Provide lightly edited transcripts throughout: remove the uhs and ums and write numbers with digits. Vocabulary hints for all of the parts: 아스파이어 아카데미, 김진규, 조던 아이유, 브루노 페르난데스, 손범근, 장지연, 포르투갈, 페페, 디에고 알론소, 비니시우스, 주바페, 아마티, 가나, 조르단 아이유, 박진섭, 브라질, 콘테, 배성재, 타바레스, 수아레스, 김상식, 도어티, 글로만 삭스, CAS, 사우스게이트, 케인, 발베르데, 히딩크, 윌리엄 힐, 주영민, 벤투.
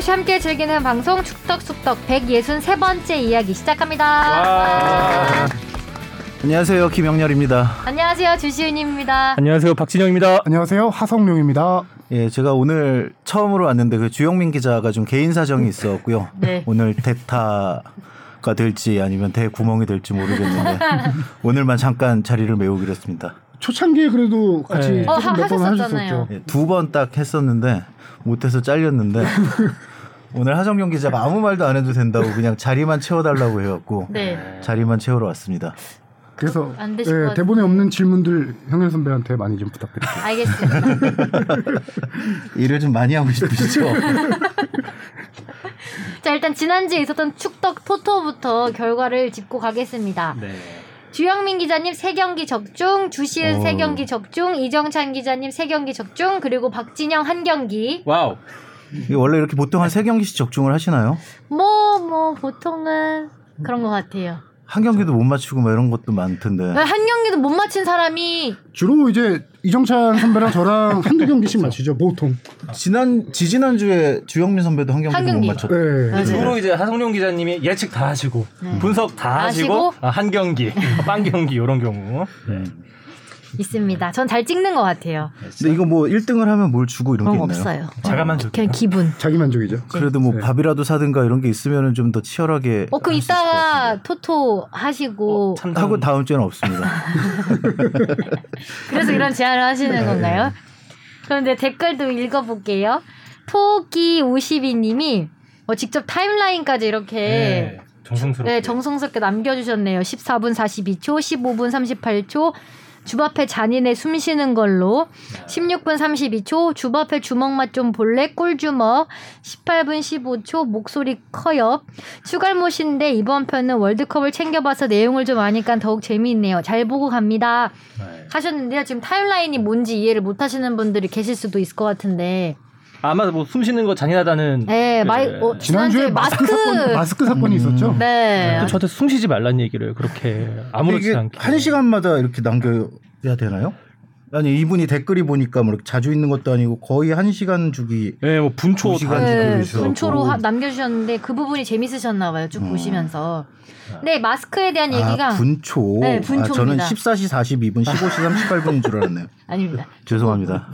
스포츠 함께 즐기는 방송 축덕숙덕 163번째 이야기 시작합니다. 안녕하세요, 김영렬입니다. 안녕하세요, 주시은입니다. 안녕하세요, 박진영입니다. 안녕하세요, 하성룡입니다. 예, 제가 오늘 처음으로 왔는데 그 주영민 기자가 좀 개인 사정이 있었고요. 네. 오늘 대타가 될지 아니면 대구멍이 될지 모르겠는데 오늘만 잠깐 자리를 메우기로 했습니다. 초창기에 그래도 같이 네. 몇 번 하셨었죠. 예, 두 번 딱 했었는데 못해서 잘렸는데 오늘 하정경 기자가 아무 말도 안 해도 된다고 그냥 자리만 채워달라고 해갖고 네. 자리만 채우러 왔습니다. 그래서 예, 대본에 없는 질문들 형현 선배한테 많이 좀 부탁드립니다. 알겠습니다. 일을 좀 많이 하고 싶으시죠? 자, 일단 지난주에 있었던 축덕 토토부터 결과를 짚고 가겠습니다. 네. 주영민 기자님 3경기 적중, 주시은 3경기 적중, 이정찬 기자님 3경기 적중, 그리고 박진영 1경기. 와우. 원래 이렇게 보통 한 3경기씩 적중을 하시나요? 뭐 보통은 그런 것 같아요. 한 경기도 못 맞추고 막 이런 것도 많던데. 한 경기도 못 맞힌 사람이 주로 이제 이정찬 선배랑 저랑 한두 경기씩 맞추죠 보통. 지난주에 주영민 선배도 한 경기도 못 맞췄죠. 네. 주로 이제 하성룡 기자님이 예측 다 하시고 분석 다 하시고 한 경기 빵 경기 이런 경우 네. 있습니다. 전 잘 찍는 것 같아요. 근데 이거 뭐 1등을 하면 뭘 주고 이런 게 있나요? 없어요. 자가만족. 그냥 기분. 자기만족이죠. 네. 그래도 뭐 네. 밥이라도 사든가 이런 게 있으면은 좀 더 치열하게. 그럼 이따가 토토 하시고. 하고 다음 주에는 없습니다. 그래서 이런 제안을 하시는 네. 건가요? 그런데 댓글도 읽어볼게요. 토끼52님이 직접 타임라인까지 이렇게. 네. 정성스럽게. 네, 정성스럽게 남겨주셨네요. 14분 42초, 15분 38초. 주바페 잔인해 숨 쉬는 걸로 16분 32초 주바페 주먹맛 좀 볼래 꿀주먹 18분 15초 목소리 커요 추갈못인데 이번 편은 월드컵을 챙겨봐서 내용을 좀 아니까 더욱 재미있네요 잘 보고 갑니다 하셨는데요 지금 타임라인이 뭔지 이해를 못하시는 분들이 계실 수도 있을 것 같은데 아마 뭐 숨 쉬는 거 잔인하다는 네, 지난주에 마스크 사건이 있었죠. 네. 저한테 숨 쉬지 말란 얘기를 그렇게 아무렇지 않게 한 시간마다 이렇게 남겨야 되나요? 아니 이분이 댓글이 보니까 뭐 이렇게 자주 있는 것도 아니고 거의 한 시간 주기. 네, 뭐 분초로 남겨주셨는데 그 부분이 재밌으셨나봐요. 쭉 보시면서. 네, 마스크에 대한 얘기가 분초. 네, 분초입니다. 저는 14시 42분, 15시 38분인 줄 알았네요. 아닙니다. 죄송합니다.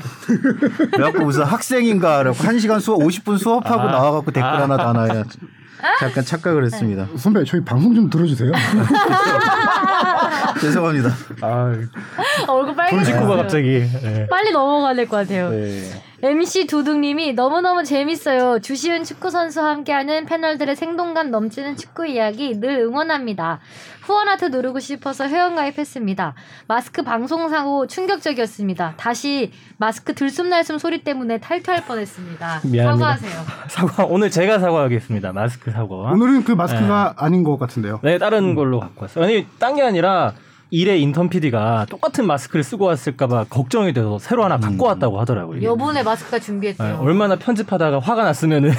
그래갖고 무슨 학생인가라고 한 시간 수업 50분 수업하고 나와갖고 댓글 하나 다나야 잠깐 착각을 했습니다. 선배, 저희 방송 좀 들어주세요. 죄송합니다. 얼굴 빨개졌어요. 갑자기. 네. 빨리 넘어가야 될 것 같아요. 네. MC 도둑님이 너무너무 재밌어요. 주시은 축구선수와 함께하는 패널들의 생동감 넘치는 축구 이야기 늘 응원합니다. 후원하트 누르고 싶어서 회원가입했습니다. 마스크 방송사고 충격적이었습니다. 다시 마스크 들숨날숨 소리 때문에 탈퇴할 뻔했습니다. 미안합니다. 사과하세요. 오늘 제가 사과하겠습니다. 마스크 사과. 오늘은 그 마스크가 네. 아닌 것 같은데요. 네, 다른 걸로 갖고 왔어요. 아니, 딴 게 아니라 일에 인턴 PD가 똑같은 마스크를 쓰고 왔을까봐 걱정이 돼서 새로 하나 갖고 왔다고 하더라고요. 여분의 마스크가 준비했대요. 네, 얼마나 편집하다가 화가 났으면은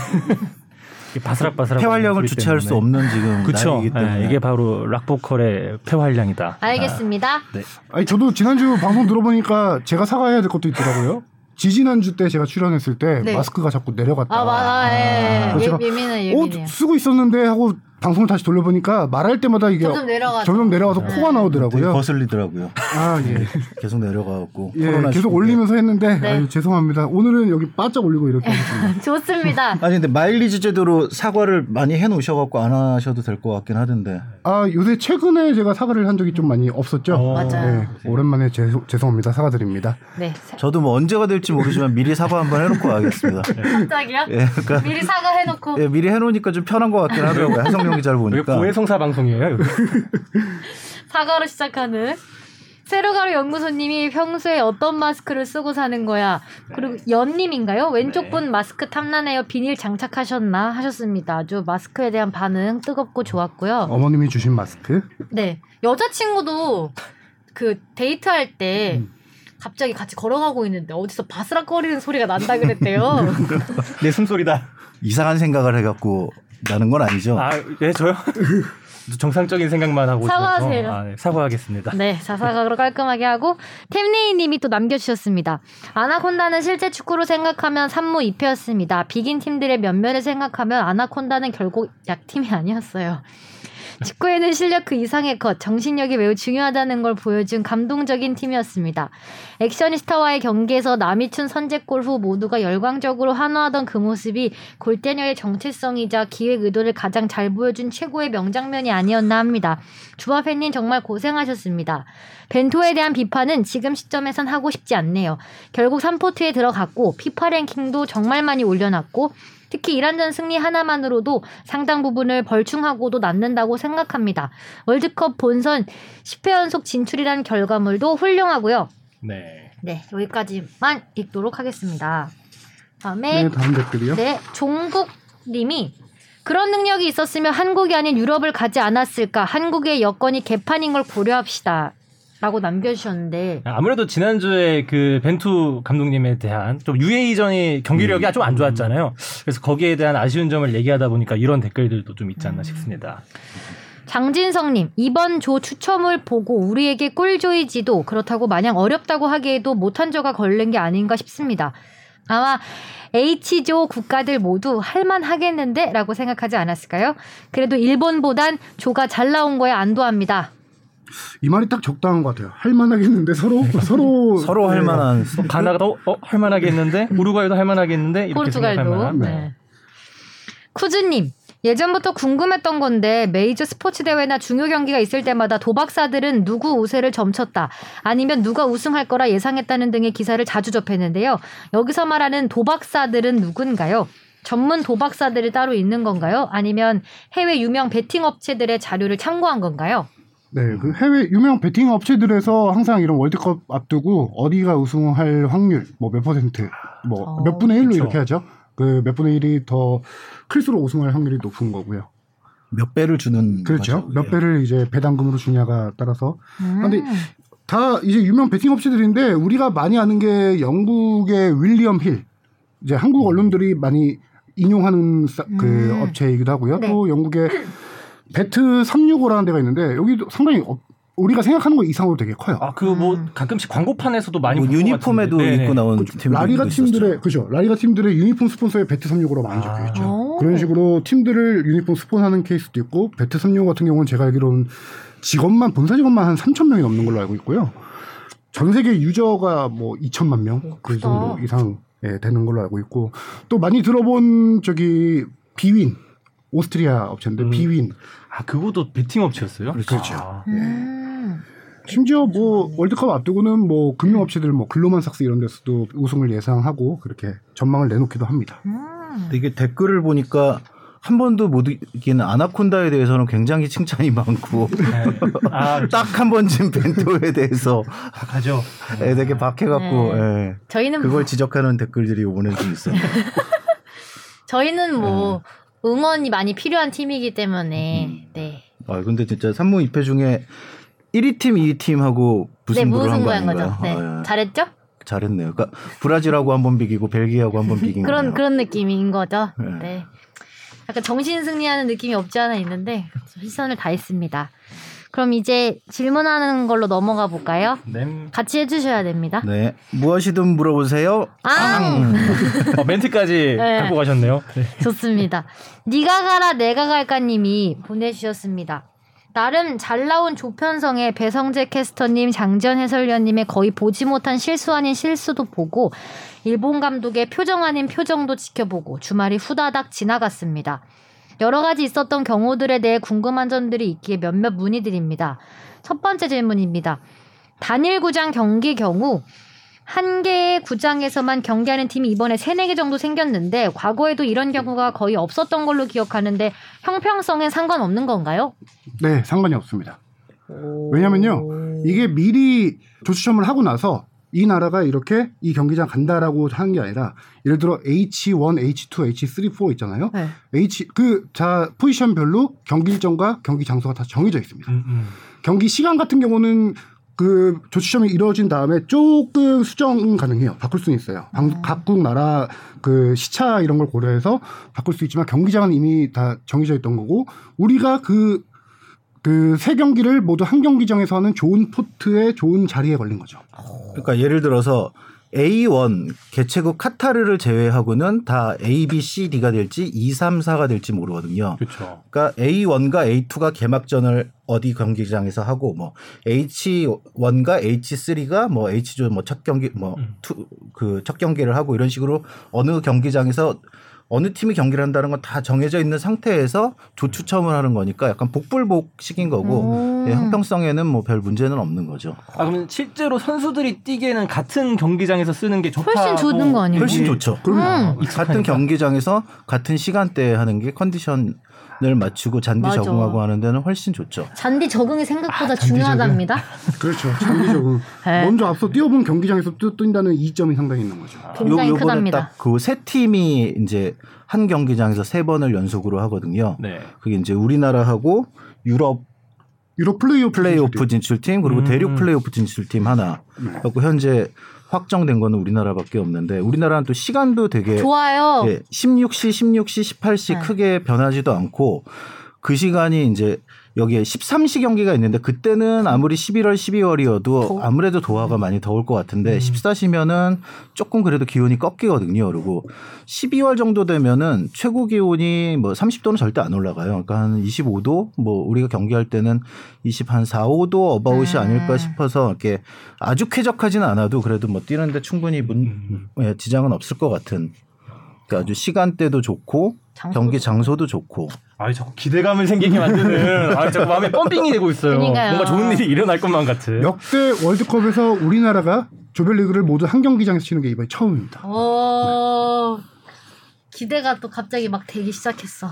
바스락바스락. 폐활량을 주체할 수 없는 지금 그쵸? 나이기 때문에 네, 이게 바로 락보컬의 폐활량이다. 알겠습니다. 네. 아니 저도 지난주 방송 들어보니까 제가 사과해야 될 것도 있더라고요. 지난주 때 제가 출연했을 때 네. 마스크가 자꾸 내려갔다. 예민해요. 쓰고 있었는데 하고. 방송을 다시 돌려보니까 말할 때마다 이게 점점 내려가서 코가 나오더라고요. 거슬리더라고요. 아, 예. 계속 내려가고. 예, 계속 올리면서 했는데 네. 아유, 죄송합니다. 오늘은 여기 바짝 올리고 이렇게 하겠습니다. 좋습니다. 아니 근데 마일리지 제도로 사과를 많이 해놓으셔갖고 안 하셔도 될 것 같긴 하던데. 아 요새 최근에 제가 사과를 한 적이 좀 많이 없었죠. 맞아요. 네, 오랜만에 죄송합니다. 사과드립니다. 네. 저도 뭐 언제가 될지 모르지만 미리 사과 한번 해놓고 가겠습니다. 갑자기요? 예, 그러니까 미리 사과 해놓고. 예, 미리 해놓으니까 좀 편한 것 같긴 하더라고요. 잘 보니까. 고해성사 방송이에요. 사과로 시작하는 세로가로 연구소님이 평소에 어떤 마스크를 쓰고 사는 거야. 그리고 연님인가요? 왼쪽 분 마스크 탐나네요. 비닐 장착하셨나 하셨습니다. 아주 마스크에 대한 반응 뜨겁고 좋았고요. 어머님이 주신 마스크? 네. 여자친구도 그 데이트할 때 갑자기 같이 걸어가고 있는데 어디서 바스락거리는 소리가 난다 그랬대요. 내 숨소리다. 이상한 생각을 해갖고 나는 건 아니죠. 아, 예, 저요? 정상적인 생각만 하고 사과하세요. 아, 네. 사과하겠습니다. 네, 사과로 깔끔하게 하고 템레이님이 또 남겨주셨습니다. 아나콘다는 실제 축구로 생각하면 3무 2패였습니다. 비긴 팀들의 면면을 생각하면 아나콘다는 결국 약팀이 아니었어요. 축구에는 실력 그 이상의 것, 정신력이 매우 중요하다는 걸 보여준 감동적인 팀이었습니다. 액션이스타와의 경기에서 남이 춘 선제골 후 모두가 열광적으로 환호하던 그 모습이 골대녀의 정체성이자 기획 의도를 가장 잘 보여준 최고의 명장면이 아니었나 합니다. 주바페님 정말 고생하셨습니다. 벤투에 대한 비판은 지금 시점에선 하고 싶지 않네요. 결국 3포트에 들어갔고 피파 랭킹도 정말 많이 올려놨고 특히 이란전 승리 하나만으로도 상당 부분을 벌충하고도 남는다고 생각합니다. 월드컵 본선 10회 연속 진출이란 결과물도 훌륭하고요. 네. 네, 여기까지만 읽도록 하겠습니다. 다음에 네, 다음 댓글이요. 네, 종국 님이 그런 능력이 있었으면 한국이 아닌 유럽을 가지 않았을까? 한국의 여건이 개판인 걸 고려합시다. 라고 남겨주셨는데 아무래도 지난주에 그 벤투 감독님에 대한 좀 UAE전이 경기력이 좀 안 좋았잖아요. 그래서 거기에 대한 아쉬운 점을 얘기하다 보니까 이런 댓글들도 좀 있지 않나 싶습니다. 장진성님, 이번 조 추첨을 보고 우리에게 꿀조이지도 그렇다고 마냥 어렵다고 하기에도 못한조가 걸린 게 아닌가 싶습니다. 아마 H조 국가들 모두 할만하겠는데 라고 생각하지 않았을까요? 그래도 일본보단 조가 잘 나온 거에 안도합니다. 이 말이 딱 적당한 것 같아요. 할만하겠는데 서로 네. 할만한 가나도 할만하겠는데 우루과이도 할만하겠는데 포르투갈도. 네. 쿠즈님, 예전부터 궁금했던 건데 메이저 스포츠 대회나 중요 경기가 있을 때마다 도박사들은 누구 우세를 점쳤다 아니면 누가 우승할 거라 예상했다는 등의 기사를 자주 접했는데요. 여기서 말하는 도박사들은 누군가요? 전문 도박사들이 따로 있는 건가요? 아니면 해외 유명 베팅 업체들의 자료를 참고한 건가요? 네, 그 해외 유명 베팅 업체들에서 항상 이런 월드컵 앞두고 어디가 우승할 확률, 뭐 몇 퍼센트, 뭐 몇 분의 1로 그쵸. 이렇게 하죠. 그 몇 분의 1이 더 클수록 우승할 확률이 높은 거고요. 몇 배를 주는 그렇죠. 거죠. 몇 배를 이제 배당금으로 주냐가 따라서. 근데 다 이제 유명 베팅 업체들인데 우리가 많이 아는 게 영국의 윌리엄 힐. 이제 한국 언론들이 많이 인용하는 그 업체이기도 하고요. 네. 또 영국의 배트 365라는 데가 있는데 여기도 상당히 우리가 생각하는 거 이상으로 되게 커요. 아, 그 뭐 가끔씩 광고판에서도 많이 뭐 유니폼에도 입고 나온 팀들 라리가 팀들의 그죠. 라리가 팀들의 유니폼 스폰서에 배트 365로 많이 적혀 있죠. 그런 식으로 팀들을 유니폼 스폰하는 케이스도 있고 배트 365 같은 경우는 제가 알기로는 직원만 본사 직원만 한 3천 명이 넘는 걸로 알고 있고요. 전 세계 유저가 뭐 2천만 명 그 정도 이상 되는 걸로 알고 있고 또 많이 들어본 저기 비윈 오스트리아 업체인데 비윈. 아, 그것도 베팅 업체였어요? 그렇죠. 아. 심지어 뭐 월드컵 앞두고는 뭐 금융 업체들 뭐 글로만 삭스 이런 데서도 우승을 예상하고 그렇게 전망을 내놓기도 합니다. 이게 댓글을 보니까 한 번도 못 이기는 아나콘다에 대해서는 굉장히 칭찬이 많고 딱 한 번쯤 벤토에 대해서 가죠. 되게 박해갖고 저희는 그걸 뭐... 지적하는 댓글들이 오늘 좀 있어요. 저희는 뭐 응원이 많이 필요한 팀이기 때문에 네. 아 근데 진짜 3무 2패 중에 1위 팀, 2위 팀하고 무승부를 한 거 아닌가요? 네. 아, 예. 잘했죠? 잘했네요. 그러니까 브라질하고 한 번 비기고 벨기에하고 한 번 비긴 거예요. 그런 느낌인 거죠. 네. 네. 약간 정신 승리하는 느낌이 없지 않아 있는데 시선을 다했습니다. 그럼 이제 질문하는 걸로 넘어가 볼까요? 네. 같이 해주셔야 됩니다. 네. 무엇이든 물어보세요. 멘트까지 갖고 가셨네요. 네. 좋습니다. 니가 가라 내가 갈까 님이 보내주셨습니다. 나름 잘 나온 조편성에 배성재 캐스터님, 장지연 해설위원님의 거의 보지 못한 실수 아닌 실수도 보고 일본 감독의 표정 아닌 표정도 지켜보고 주말이 후다닥 지나갔습니다. 여러 가지 있었던 경우들에 대해 궁금한 점들이 있기에 몇몇 문의드립니다. 첫 번째 질문입니다. 단일 구장 경기 경우 한 개의 구장에서만 경기하는 팀이 이번에 3, 4개 정도 생겼는데 과거에도 이런 경우가 거의 없었던 걸로 기억하는데 형평성엔 상관없는 건가요? 네, 상관이 없습니다. 왜냐면요. 이게 미리 조추첨을 하고 나서 이 나라가 이렇게 이 경기장 간다라고 하는 게 아니라 예를 들어 H1, H2, H3, 4 있잖아요. 네. 포지션별로 경기 일정과 경기 장소가 다 정해져 있습니다. 경기 시간 같은 경우는 그 조추첨이 이루어진 다음에 조금 수정은 가능해요. 바꿀 수는 있어요. 각국 나라 그 시차 이런 걸 고려해서 바꿀 수 있지만 경기장은 이미 다 정해져 있던 거고 우리가 그 그 세 경기를 모두 한 경기 정에서는 좋은 포트에 좋은 자리에 걸린 거죠. 그러니까 예를 들어서 A1 개최국 카타르를 제외하고는 다 A, B, C, D가 될지 2, 3, 4가 될지 모르거든요. 그쵸. 그러니까 A1과 A2가 개막전을 어디 경기장에서 하고 뭐 H1과 H3가 뭐 H조 뭐 첫 경기 뭐 그 첫 경기를 하고 이런 식으로 어느 경기장에서 어느 팀이 경기를 한다는 건 다 정해져 있는 상태에서 조추첨을 하는 거니까 약간 복불복식인 거고 네, 형평성에는 뭐 별 문제는 없는 거죠. 아 그럼 실제로 선수들이 뛰기에는 같은 경기장에서 쓰는 게 좋다. 훨씬 좋은 거 아니에요? 훨씬 좋죠. 그럼요. 같은 경기장에서 같은 시간대에 하는 게 컨디션을 맞추고 잔디 맞아. 적응하고 하는 데는 훨씬 좋죠. 잔디 적응이 생각보다 잔디 중요하답니다. 그렇죠. 잔디 적응. 네. 먼저 앞서 뛰어본 경기장에서 뛴다는 이점이 상당히 있는 거죠. 굉장히 크답니다. 그 세 팀이 이제 한 경기장에서 세 번을 연속으로 하거든요. 네. 그게 이제 우리나라하고 유럽 플레이오프 진출팀 그리고 대륙 플레이오프 진출팀 하나. 그리고 현재 확정된 거는 우리나라밖에 없는데 우리나라는 또 시간도 되게 좋아요. 예, 16시, 18시 네. 크게 변하지도 않고 그 시간이 이제 여기에 13시 경기가 있는데 그때는 아무리 11월, 12월이어도 아무래도 도하가 많이 더울 것 같은데 14시면은 조금 그래도 기온이 꺾이거든요. 그리고 12월 정도 되면은 최고 기온이 뭐 30도는 절대 안 올라가요. 그러니까 한 25도 뭐 우리가 경기할 때는 24~25도 어바웃이 아닐까 싶어서 이렇게 아주 쾌적하지는 않아도 그래도 뭐 뛰는데 충분히 지장은 없을 것 같은. 그러니까 아주 시간대도 좋고 경기 장소도 좋고. 아니 자꾸 기대감을 생기게 만드는. 아니 자꾸 마음에 펌핑이 되고 있어요. 그러니까요. 뭔가 좋은 일이 일어날 것만 같아. 역대 월드컵에서 우리나라가 조별리그를 모두 한 경기장에서 치는 게 이번이 처음입니다. 오... 네. 기대가 또 갑자기 막 되기 시작했어.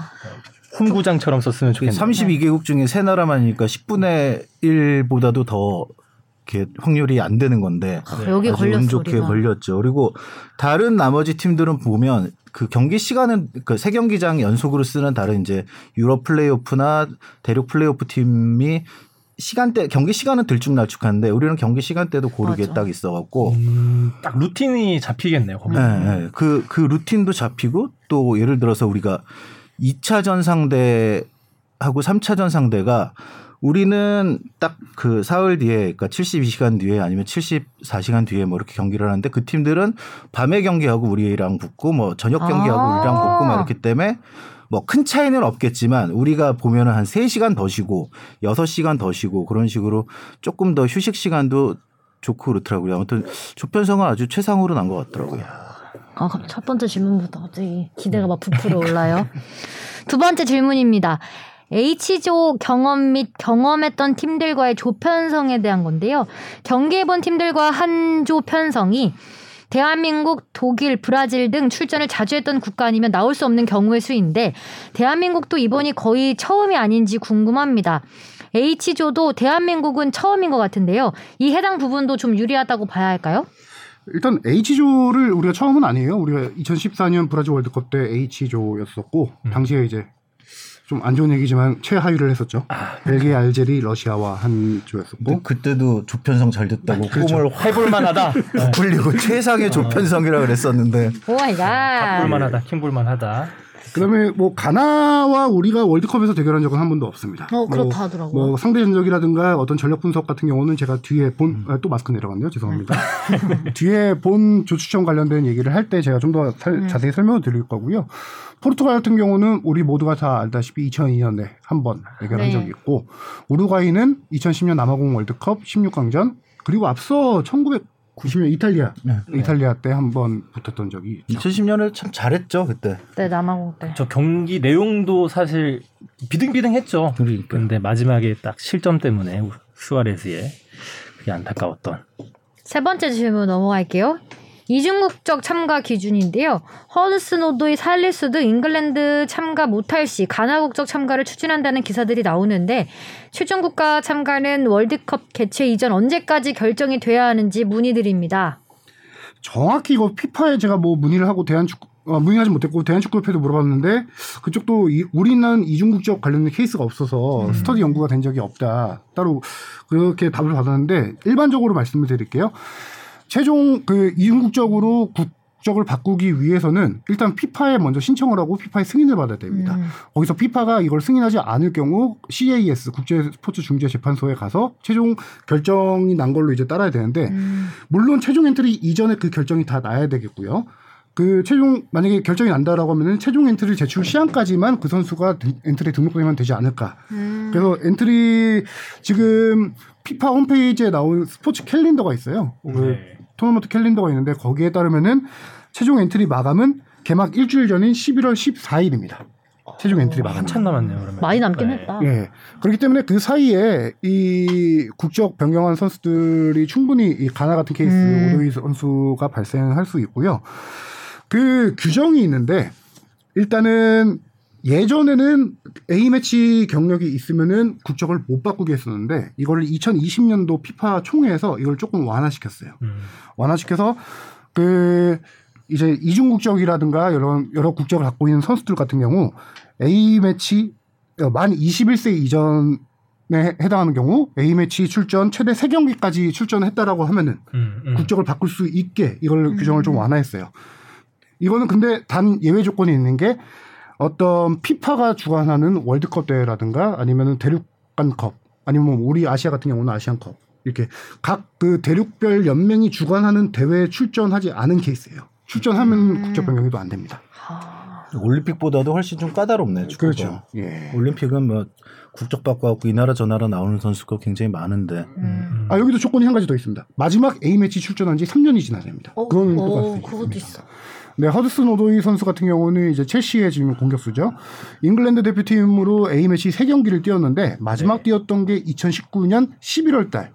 홈구장처럼 썼으면 좋겠네. 32개국 중에 세 나라만이니까 10분의 1보다도 더 이렇게 확률이 안 되는 건데 네. 여기 아주 운 좋게 우리가. 걸렸죠. 그리고 다른 나머지 팀들은 보면 그 경기 시간은 그 세 경기장 연속으로 쓰는 다른 이제 유럽 플레이오프나 대륙 플레이오프 팀이 시간대 경기 시간은 들쭉날쭉한데 우리는 경기 시간대도 고르게 맞아. 딱 있어갖고 딱 루틴이 잡히겠네요. 네, 그 루틴도 잡히고 또 예를 들어서 우리가 2차전 상대하고 3차전 상대가 우리는 딱 그 사흘 뒤에, 그러니까 72시간 뒤에 아니면 74시간 뒤에 뭐 이렇게 경기를 하는데 그 팀들은 밤에 경기하고 우리랑 붙고 뭐 저녁 경기하고 우리랑 붙고 막 이렇기 때문에 뭐 큰 차이는 없겠지만 우리가 보면은 한 3시간 더 쉬고 6시간 더 쉬고 그런 식으로 조금 더 휴식 시간도 좋고 그렇더라고요. 아무튼 조편성은 아주 최상으로 난 것 같더라고요. 아, 첫 번째 질문부터 갑자기 기대가 막 부풀어 올라요. 두 번째 질문입니다. H조 경험 및 경험했던 팀들과의 조편성에 대한 건데요. 경기해본 팀들과 한 조 편성이 대한민국, 독일, 브라질 등 출전을 자주 했던 국가 아니면 나올 수 없는 경우의 수인데 대한민국도 이번이 거의 처음이 아닌지 궁금합니다. H조도 대한민국은 처음인 것 같은데요. 이 해당 부분도 좀 유리하다고 봐야 할까요? 일단 H조를 우리가 처음은 아니에요. 우리가 2014년 브라질 월드컵 때 H조였었고 당시에 이제 좀 안 좋은 얘기지만 최하위를 했었죠. 벨기에, 알제리, 러시아와 한 조였었고 그때도 조편성 잘 됐다고 그렇죠. 꿈을 해볼만하다. 부풀리고 최상의 조편성이라고 그랬었는데 오마이갓 바꿀만하다, 킹볼만하다. 그다음에 뭐 가나와 우리가 월드컵에서 대결한 적은 한 번도 없습니다. 그렇다 하더라고요. 뭐 상대 전적이라든가 어떤 전력 분석 같은 경우는 제가 뒤에 본 또 마스크 내려갔네요. 죄송합니다. 뒤에 본 조추첨 관련된 얘기를 할 때 제가 좀 더 자세히 설명을 드릴 거고요. 포르투갈 같은 경우는 우리 모두가 다 알다시피 2002년에 한 번 대결한 적이 있고 우루과이는 2010년 남아공 월드컵 16강전 그리고 앞서 1990년 이탈리아 때 한 번 붙었던 적이 있죠. 2010년을 참 잘했죠 그때. 네 남아공 때. 저 경기 내용도 사실 비등비등했죠. 그런데 그러니까. 마지막에 딱 실점 때문에 수아레스의 그게 안타까웠던. 세 번째 질문 넘어갈게요. 이중국적 참가 기준인데요. 허드슨 오도이, 살리수 등 잉글랜드 참가 못할 시 가나국적 참가를 추진한다는 기사들이 나오는데 최종국가 참가는 월드컵 개최 이전 언제까지 결정이 돼야 하는지 문의드립니다. 정확히 이거 피파에 제가 뭐 문의를 하고 문의하지 못했고 대한축구협회도 물어봤는데 그쪽도 우리는 이중국적 관련된 케이스가 없어서 스터디 연구가 된 적이 없다. 따로 그렇게 답을 받았는데 일반적으로 말씀을 드릴게요. 최종 그 이중국적으로 목적을 바꾸기 위해서는 일단 피파에 먼저 신청을 하고 피파의 승인을 받아야 됩니다. 거기서 피파가 이걸 승인하지 않을 경우 CAS 국제스포츠중재재판소에 가서 최종 결정이 난 걸로 이제 따라야 되는데 물론 최종 엔트리 이전에 그 결정이 다 나야 되겠고요. 그 최종 만약에 결정이 난다라고 하면은 최종 엔트리 제출 시한까지만 그 선수가 엔트리에 등록되면 되지 않을까. 그래서 엔트리 지금 피파 홈페이지에 나온 스포츠 캘린더가 있어요. 네. 토너먼트 캘린더가 있는데 거기에 따르면은 최종 엔트리 마감은 개막 일주일 전인 11월 14일입니다. 최종 엔트리 마감. 한참 남았네요. 그러면. 많이 남긴 했다. 예. 그렇기 때문에 그 사이에 이 국적 변경한 선수들이 충분히 이 가나 같은 케이스 오도이 선수가 발생할 수 있고요. 그 규정이 있는데 일단은 예전에는 A매치 경력이 있으면은 국적을 못 바꾸게 했었는데 이걸 2020년도 피파 총회에서 이걸 조금 완화시켰어요. 완화시켜서 그 이제 이중 국적이라든가 여러 국적을 갖고 있는 선수들 같은 경우 A매치 만 21세 이전에 해당하는 경우 A매치 출전 최대 3경기까지 출전했다라고 하면은 국적을 바꿀 수 있게 이걸 규정을 좀 완화했어요. 이거는 근데 단 예외 조건이 있는 게 어떤 피파가 주관하는 월드컵 대회라든가 아니면 대륙간컵 아니면 우리 아시아 같은 경우는 아시안컵 이렇게 각 그 대륙별 연맹이 주관하는 대회에 출전하지 않은 케이스예요. 출전하면 국적 변경도 안 됩니다. 올림픽보다도 훨씬 좀 까다롭네요. 그렇죠. 예. 올림픽은 뭐 국적 바꿔갖고 이 나라 저 나라 나오는 선수가 굉장히 많은데. 아 여기도 조건이 한 가지 더 있습니다. 마지막 A 매치 출전한 지 3년이 지나야 됩니다. 그건 똑같습니다. 그것도 있어. 네, 허드슨 오도이 선수 같은 경우는 이제 첼시의 지금 공격수죠. 잉글랜드 대표팀으로 A매치 3경기를 뛰었는데 마지막 네. 뛰었던 게 2019년 11월 달.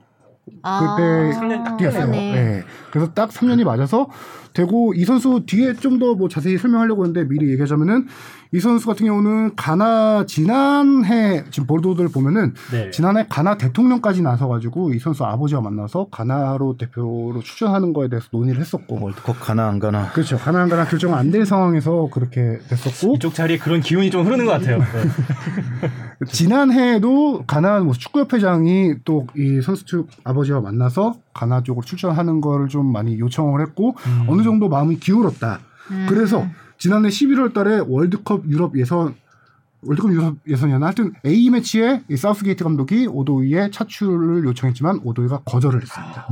그때 3년 딱 뛰었어요. 네. 그래서 딱 3년이 맞아서 되고 이 선수 뒤에 좀 더 뭐 자세히 설명하려고 했는데 미리 얘기하자면은 이 선수 같은 경우는 가나 지난해 지금 보도들 보면은 네. 지난해 가나 대통령까지 나서가지고 이 선수 아버지와 만나서 가나로 대표로 출전하는 거에 대해서 논의를 했었고 월드컵 가나 안 가나 그렇죠. 가나 안 가나 결정 안 될 상황에서 그렇게 됐었고 이쪽 자리에 그런 기운이 좀 흐르는 것 같아요. 지난해에도 가나 뭐 축구협회장이 또 이 선수 측 아버지와 만나서 가나 쪽으로 출전하는 거를 좀 많이 요청을 했고 어느 정도 마음이 기울었다. 그래서 지난해 11월 달에 월드컵 유럽 예선이었나 하여튼 A매치에 사우스게이트 감독이 오도이의 차출을 요청했지만 오도이가 거절을 했습니다.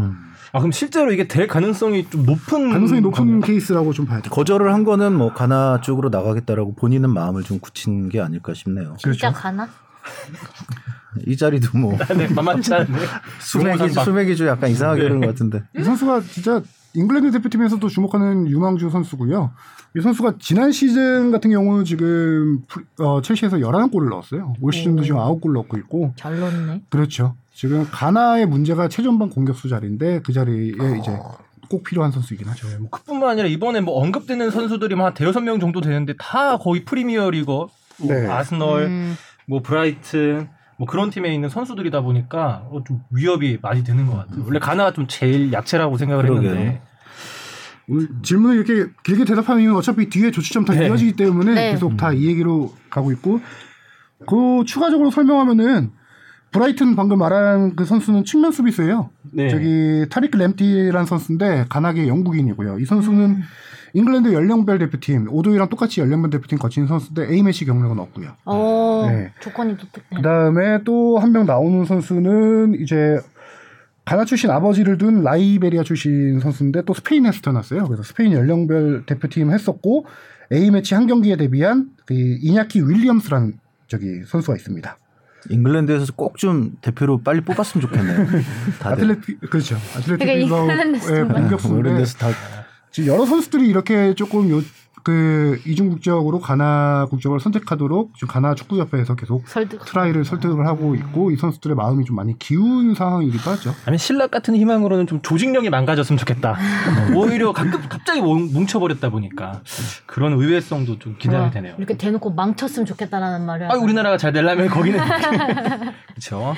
아 그럼 실제로 이게 될 가능성이 좀 높은 케이스라고 좀 봐야 돼요. 거절을 한 거는 뭐 가나 쪽으로 나가겠다라고 본인은 마음을 좀 굳힌 게 아닐까 싶네요. 진짜 그렇죠? 가나? 이 자리도 뭐 만만치 않네. 수맥이죠 약간 이상하게 그런 것 같은데. 이 선수가 진짜 잉글랜드 대표팀에서도 주목하는 유망주 선수고요. 이 선수가 지난 시즌 같은 경우는 지금 첼시에서 11골을 넣었어요. 올 시즌도 지금 9골 넣고 있고. 잘 넣었네. 그렇죠. 지금 가나의 문제가 최전방 공격수 자리인데 그 자리에 이제 꼭 필요한 선수이긴 하죠. 뭐 그뿐만 아니라 이번에 뭐 언급되는 선수들이 한 5-6명 정도 되는데 다 거의 프리미어리거, 네. 아스널, 뭐 브라이튼 뭐 그런 팀에 있는 선수들이다 보니까 좀 위협이 많이 되는 것 같아요. 원래 가나가 좀 제일 약체라고 생각을 했는데 오늘 질문을 이렇게 길게 대답하는 이유는 어차피 뒤에 조치점 다 네. 이어지기 때문에 네. 계속 다 이 얘기로 가고 있고 그 추가적으로 설명하면은 브라이튼 방금 말한 그 선수는 측면 수비수예요. 네. 저기 타리크 램티라는 선수인데 가나계 영국인이고요. 이 선수는 잉글랜드 연령별 대표팀 오도이랑 똑같이 연령별 대표팀 거친 선수인데 A매치 경력은 없고요. 네. 조건이 똑같네. 그다음에 또 한 명 나오는 선수는 이제 가나 출신 아버지를 둔 라이베리아 출신 선수인데 또 스페인에서 태어났어요. 그래서 스페인 연령별 대표팀 했었고 A매치 한 경기에 데뷔한 그 이냐키 윌리엄스라는 저기 선수가 있습니다. 잉글랜드에서 꼭 좀 대표로 빨리 뽑았으면 좋겠네요. 다들. 그렇죠. 아틀레틱이랑 공격수인데 지금 여러 선수들이 이렇게 조금 그 이중 국적으로 가나 국적을 선택하도록 지금 가나 축구협회에서 계속 설득을 하고 있고 이 선수들의 마음이 좀 많이 기운 상황이기도 하죠. 아니 신락 같은 희망으로는 좀 조직력이 망가졌으면 좋겠다. 오히려 갑자기 뭉쳐버렸다 보니까 그런 의외성도 좀 기대하게 되네요. 이렇게 대놓고 망쳤으면 좋겠다라는 말이야. 아 우리나라가 잘 되려면 거기는 그렇죠.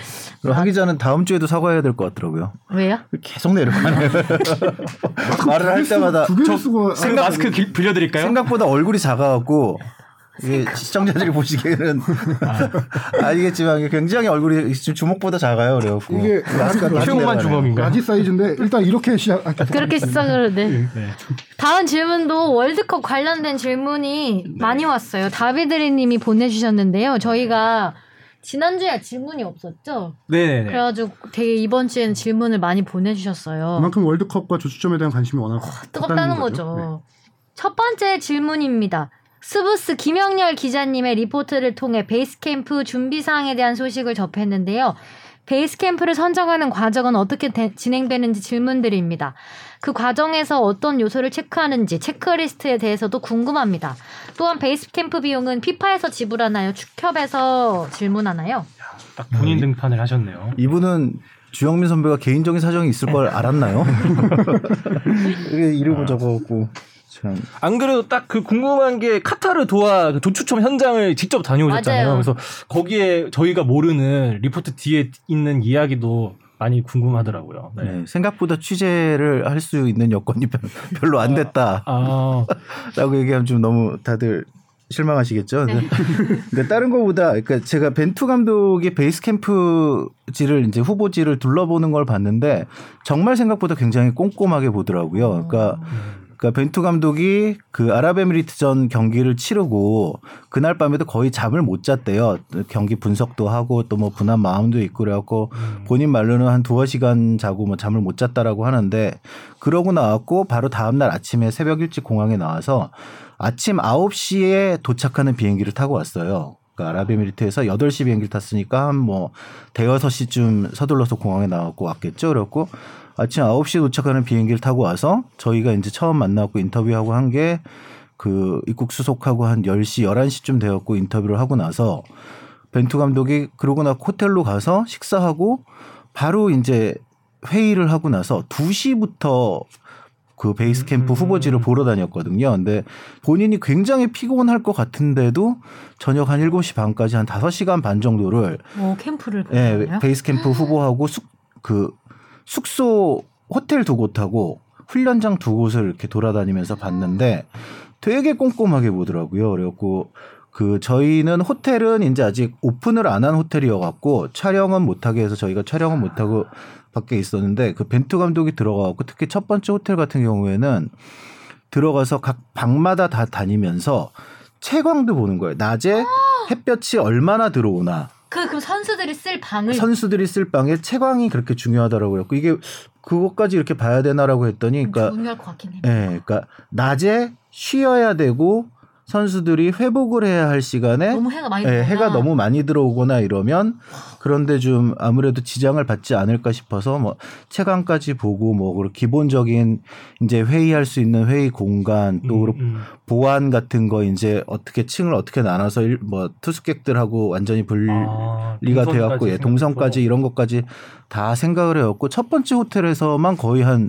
하 기자는 다음 주에도 사과해야 될 것 같더라고요. 왜요? 계속 내려가네요. 말을 할 때마다 저 마스크 빌려드릴까요? 생각보다 얼굴이 작아갖고 이게 시청자들이 보시기에는 알겠지만 굉장히 얼굴이 지금 주먹보다 작아요. 그래갖고 이게 최용만 주먹인가요? 라지 사이즈인데 일단 이렇게 시작. 그렇게 시작을 네. 네. 다음 질문도 월드컵 관련된 질문이 네. 많이 왔어요. 다비드리님이 보내주셨는데요. 저희가 지난주에 질문이 없었죠? 네. 그래가지고 되게 이번 주에는 질문을 많이 보내주셨어요. 그만큼 월드컵과 조추첨에 대한 관심이 워낙 뜨겁다는 거죠. 네. 첫 번째 질문입니다. 스브스 김영렬 기자님의 리포트를 통해 베이스캠프 준비사항에 대한 소식을 접했는데요. 베이스캠프를 선정하는 과정은 어떻게 진행되는지 질문드립니다. 그 과정에서 어떤 요소를 체크하는지 체크리스트에 대해서도 궁금합니다. 또한 베이스캠프 비용은 피파에서 지불하나요? 축협에서 질문하나요? 딱 본인 등판을 하셨네요. 이분은 주영민 선배가 개인적인 사정이 있을 걸 알았나요? 이름을 적어갖고 안 그래도 딱 그 궁금한 게 카타르 도하 조추첨 현장을 직접 다녀오셨잖아요. 맞아요. 그래서 거기에 저희가 모르는 리포트 뒤에 있는 이야기도 많이 궁금하더라고요. 네. 네, 생각보다 취재를 할 수 있는 여건이 별로 안 됐다 라고 얘기하면 좀 너무 다들 실망하시겠죠. 네. 근데 다른 거보다 그러니까 제가 벤투 감독의 베이스캠프지를 이제 후보지를 둘러보는 걸 봤는데 정말 생각보다 굉장히 꼼꼼하게 보더라고요. 그러니까 그러니까 벤투 감독이 그 아랍에미리트전 경기를 치르고 그날 밤에도 거의 잠을 못 잤대요. 경기 분석도 하고 또 뭐 분한 마음도 있고 그래갖고 본인 말로는 한 2~4시간 자고 뭐 잠을 못 잤다라고 하는데 그러고 나왔고 바로 다음날 아침에 새벽 일찍 공항에 나와서 아침 9시에 도착하는 비행기를 타고 왔어요. 그러니까 아랍에미리트에서 8시 비행기를 탔으니까 한 뭐 5~6시쯤 서둘러서 공항에 나왔고 왔겠죠. 그래갖고 아침 9시에 도착하는 비행기를 타고 와서 저희가 이제 처음 만나고 인터뷰하고 한 게 그 입국 수속하고 한 10시, 11시쯤 되었고 인터뷰를 하고 나서 벤투 감독이 그러고 나서 호텔로 가서 식사하고 바로 이제 회의를 하고 나서 2시부터 그 베이스캠프 후보지를 보러 다녔거든요. 근데 본인이 굉장히 피곤할 것 같은데도 저녁 한 7시 반까지 한 5시간 반 정도를 캠프를 네, 베이스캠프 후보하고 그 숙소 호텔 2곳하고 훈련장 2곳을 이렇게 돌아다니면서 봤는데 되게 꼼꼼하게 보더라고요. 그래갖고 그 저희는 호텔은 이제 아직 오픈을 안 한 호텔이어갖고 촬영은 못하게 해서 저희가 촬영은 못하고 밖에 있었는데 그 벤투 감독이 들어가갖고 특히 첫 번째 호텔 같은 경우에는 들어가서 각 방마다 다 다니면서 채광도 보는 거예요. 낮에 햇볕이 얼마나 들어오나. 그럼 선수들이 쓸 방을 선수들이 쓸 방에 채광이 그렇게 중요하더라고요. 이게 그것까지 이렇게 봐야 되나라고 했더니, 그러니까 중요할 것 같긴 해요. 네, 그러니까 낮에 쉬어야 되고 선수들이 회복을 해야 할 시간에 너무 해가 너무 많이 들어오거나 이러면 그런데 좀 아무래도 지장을 받지 않을까 싶어서 뭐 채광까지 보고 뭐 기본적인 이제 회의할 수 있는 회의 공간 또 보안 같은 거 이제 어떻게 층을 어떻게 나눠서 뭐 투숙객들하고 완전히 분리가 되었고 예, 동선까지 이런 것까지 다 생각을 해왔고 첫 번째 호텔에서만 거의 한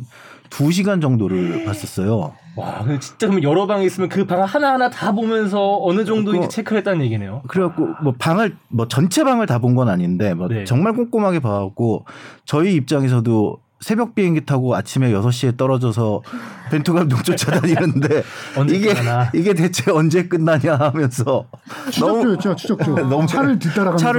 2시간 정도를 봤었어요. 와, 진짜 그럼 여러 방에 있으면 그 방 하나하나 다 보면서 어느 정도 이제 체크를 했다는 얘기네요. 그래갖고 뭐 방을 뭐 전체 방을 다 본 건 아닌데 뭐 네. 정말 꼼꼼하게 봐갖고 저희 입장에서도 새벽 비행기 타고 아침에 6시에 떨어져서 벤투 감독 쫓아다니는데 이게 대체 언제 끝나냐 하면서 추적조였죠. 추적조. 너무 차를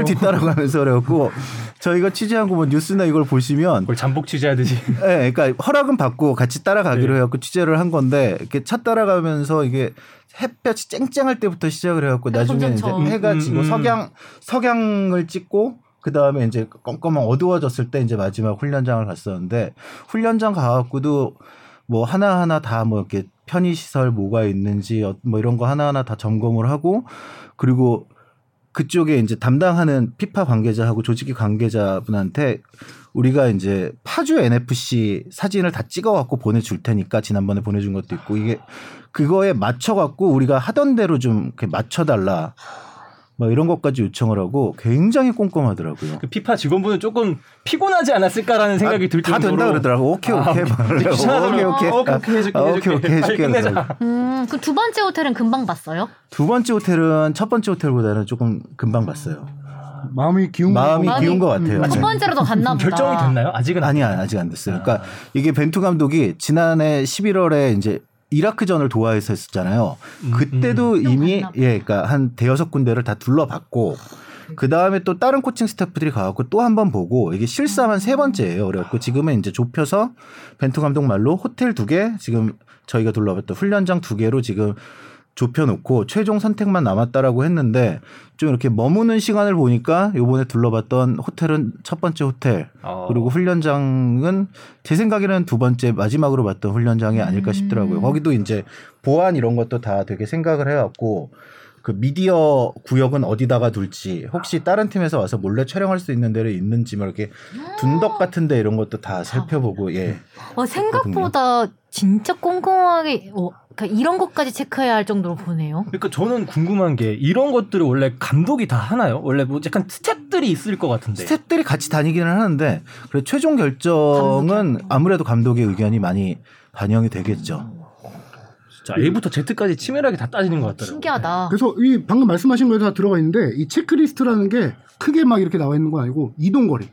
뒤따라가면서 그래갖고 저희가 취재한 거 뭐 뉴스나 이걸 보시면 그걸 잠복 취재하듯이 네, 그러니까 허락은 받고 같이 따라가기로 해갖고 취재를 한 건데 이렇게 차 따라가면서 이게 햇볕이 쨍쨍할 때부터 시작을 해갖고 나중에 이제 해가 지고 석양을 찍고 그 다음에 이제 껌껌한 어두워졌을 때 이제 마지막 훈련장을 갔었는데 훈련장 가갖고도 뭐 하나하나 다 뭐 이렇게 편의시설 뭐가 있는지 뭐 이런 거 하나하나 다 점검을 하고 그리고 그쪽에 이제 담당하는 피파 관계자하고 조직위 관계자분한테 우리가 이제 파주 NFC 사진을 다 찍어갖고 보내줄 테니까 지난번에 보내준 것도 있고 이게 그거에 맞춰갖고 우리가 하던 대로 좀 이렇게 맞춰달라. 막 이런 것까지 요청을 하고 굉장히 꼼꼼하더라고요. 그 피파 직원분은 조금 피곤하지 않았을까라는 생각이 들 정도로 다 된다 그러더라고. 오케이 해줄게. 그럼 두 번째 호텔은 금방 봤어요? 두 번째 호텔은 첫 번째 호텔보다는 조금 금방 봤어요. 마음이 기운 것 같아요. 첫 번째로 더 갔나 보다. 결정이 됐나요? 아직은 아니야, 아직 안 됐어요. 그러니까 이게 벤투 감독이 지난해 11월에 이제 이라크전을 도하에서 했었잖아요. 그때도 이미 예, 그러니까 한 대여섯 군데를 다 둘러봤고 그 다음에 또 다른 코칭 스태프들이 가갖고 또 한 번 보고 이게 실사만 세 번째예요. 그래갖고 지금은 이제 좁혀서 벤투 감독 말로 호텔 2개 지금 저희가 둘러봤던 훈련장 2개로 지금 좁혀놓고 최종 선택만 남았다라고 했는데 좀 이렇게 머무는 시간을 보니까 요번에 둘러봤던 호텔은 첫 번째 호텔 그리고 훈련장은 제 생각에는 두 번째 마지막으로 봤던 훈련장이 아닐까 싶더라고요. 거기도 이제 보안 이런 것도 다 되게 생각을 해왔고 그 미디어 구역은 어디다가 둘지 혹시 다른 팀에서 와서 몰래 촬영할 수 있는 데를 있는지 막 이렇게 둔덕 같은 데 이런 것도 다 살펴보고 예. 생각보다 진짜 꼼꼼하게 그러니까 이런 것까지 체크해야 할 정도로 보네요. 그러니까 저는 궁금한 게 이런 것들을 원래 감독이 다 하나요? 원래 뭐 약간 스텝들이 있을 것 같은데. 스텝들이 같이 다니기는 하는데 그래 최종 결정은 아무래도 감독의 의견이 많이 반영이 되겠죠. 자, A부터 Z까지 치밀하게 다 따지는 것 같더라고요. 신기하다. 그래서 이 방금 말씀하신 거에 다 들어가 있는데 이 체크리스트라는 게 크게 막 이렇게 나와 있는 건 아니고 이동거리.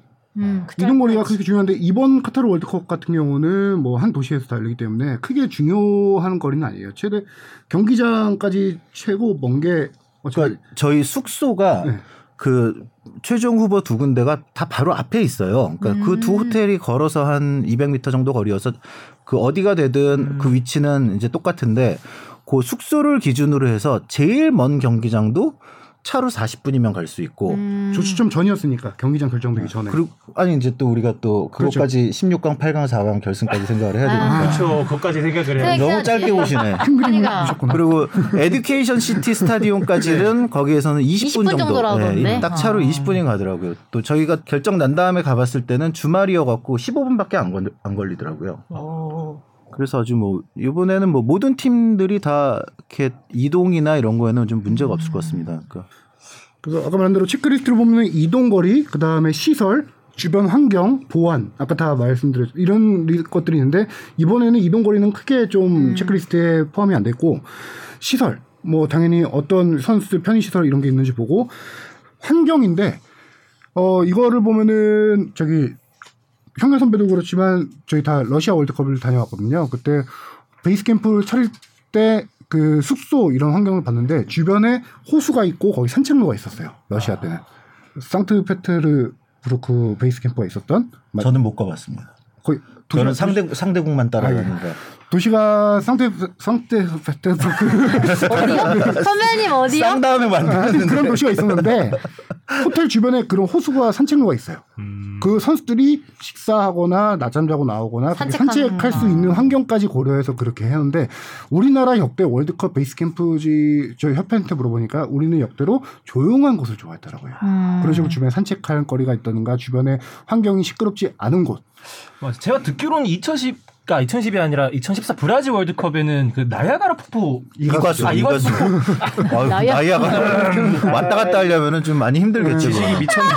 이동거리가 그렇게 중요한데 이번 카타르 월드컵 같은 경우는 뭐 한 도시에서 달리기 때문에 크게 중요한 거리는 아니에요. 최대 경기장까지 최고 먼 게 그러니까 저희 숙소가 네. 그 최종 후보 두 군데가 다 바로 앞에 있어요. 그러니까 그 두 호텔이 걸어서 한 200m 정도 거리여서 그 어디가 되든 그 위치는 이제 똑같은데 그 숙소를 기준으로 해서 제일 먼 경기장도 차로 40분이면 갈 수 있고 조추첨 전이었으니까 경기장 결정되기 전에 그리고 아니 이제 또 우리가 또 그것까지 그렇죠. 16강, 8강, 4강 결승까지 생각을 해야 되니까 그렇죠. 그것까지 생각을 해야 너무 짧게 오시네. 그리고 에듀케이션 시티 스타디움까지는 네. 거기에서는 20분 정도 네, 딱 차로 20분이 가더라고요. 또 저희가 결정 난 다음에 가봤을 때는 주말이어갖고 15분밖에 안 걸리더라고요. 그래서 아주 뭐 이번에는 뭐 모든 팀들이 다 이렇게 이동이나 이런 거에는 좀 문제가 없을 것 같습니다. 그러니까. 그래서 아까 말한 대로 체크리스트를 보면 이동 거리, 그 다음에 시설, 주변 환경, 보안, 아까 다 말씀드렸죠. 이런 것들이 있는데 이번에는 이동 거리는 크게 좀 체크리스트에 포함이 안 됐고 시설, 뭐 당연히 어떤 선수들 편의 시설 이런 게 있는지 보고 환경인데 이거를 보면은 저기. 형현 선배도 그렇지만 저희 다 러시아 월드컵을 다녀왔거든요. 그때 베이스 캠프를 차릴 때 그 숙소 이런 환경을 봤는데 주변에 호수가 있고 거기 산책로가 있었어요. 러시아 때는. 상트페테르부르크 베이스 캠프가 있었던. 저는 못 가봤습니다. 거의 저는 상대국만 따라다니는데. 도시가 상트페테르부르크 어디요? 선배님 어디요? 쌍 다음에 만든 그런 도시가 있었는데 호텔 주변에 그런 호수가 산책로가 있어요. 그 선수들이 식사하거나 낮잠 자고 나오거나 산책할 수 있는 환경까지 고려해서 그렇게 하는데 우리나라 역대 월드컵 베이스 캠프지 저희 협회한테 물어보니까 우리는 역대로 조용한 곳을 좋아했더라고요. 그러시고 주변에 산책할 거리가 있다든가 주변에 환경이 시끄럽지 않은 곳. 제가 듣기로는 2010이 아니라 2014 브라질 월드컵에는 그 나야가라 폭포 이과수 나야가라 왔다 갔다 하려면은 좀 많이 힘들겠지. 지식이 미쳤네.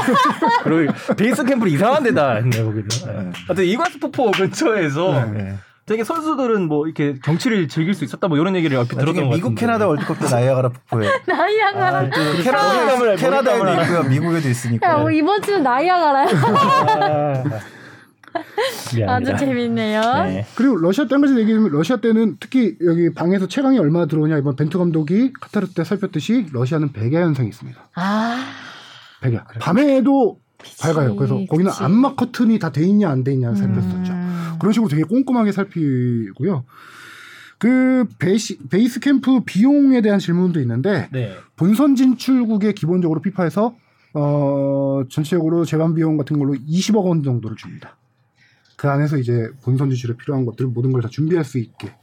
그리고 베이스 캠프 이상한 데다 했네 거기는. 하여튼 이과수 폭포 근처에서 되게 선수들은 뭐 이렇게 경치를 즐길 수 있었다 뭐 이런 얘기를 옆에 들었던 것 같아요. 미국 같은데. 캐나다 월드컵 때 나이아가라 폭포에. 나이아가라. 캐나다에도 있고요, 미국에도 있으니까. 야, 뭐 이번 주는 나이아가라야. 아주 재밌네요. 네. 그리고 러시아 때까지 얘기하면 러시아 때는 특히 여기 방에서 체감이 얼마나 들어오냐 이번 벤투 감독이 카타르 때 살폈듯이 러시아는 백야 현상이 있습니다. 백야. 밤에도 밝아요. 그래서 거기는 암막 커튼이 다 돼 있냐 안 돼 있냐 살폈었죠. 그런 식으로 되게 꼼꼼하게 살피고요. 그 베이스 캠프 비용에 대한 질문도 있는데 네. 본선 진출국에 기본적으로 피파에서 전체적으로 재반 비용 같은 걸로 20억 원 정도를 줍니다. 그 안에서 이제 본선 진출에 필요한 것들을 모든 걸 다 준비할 수 있게.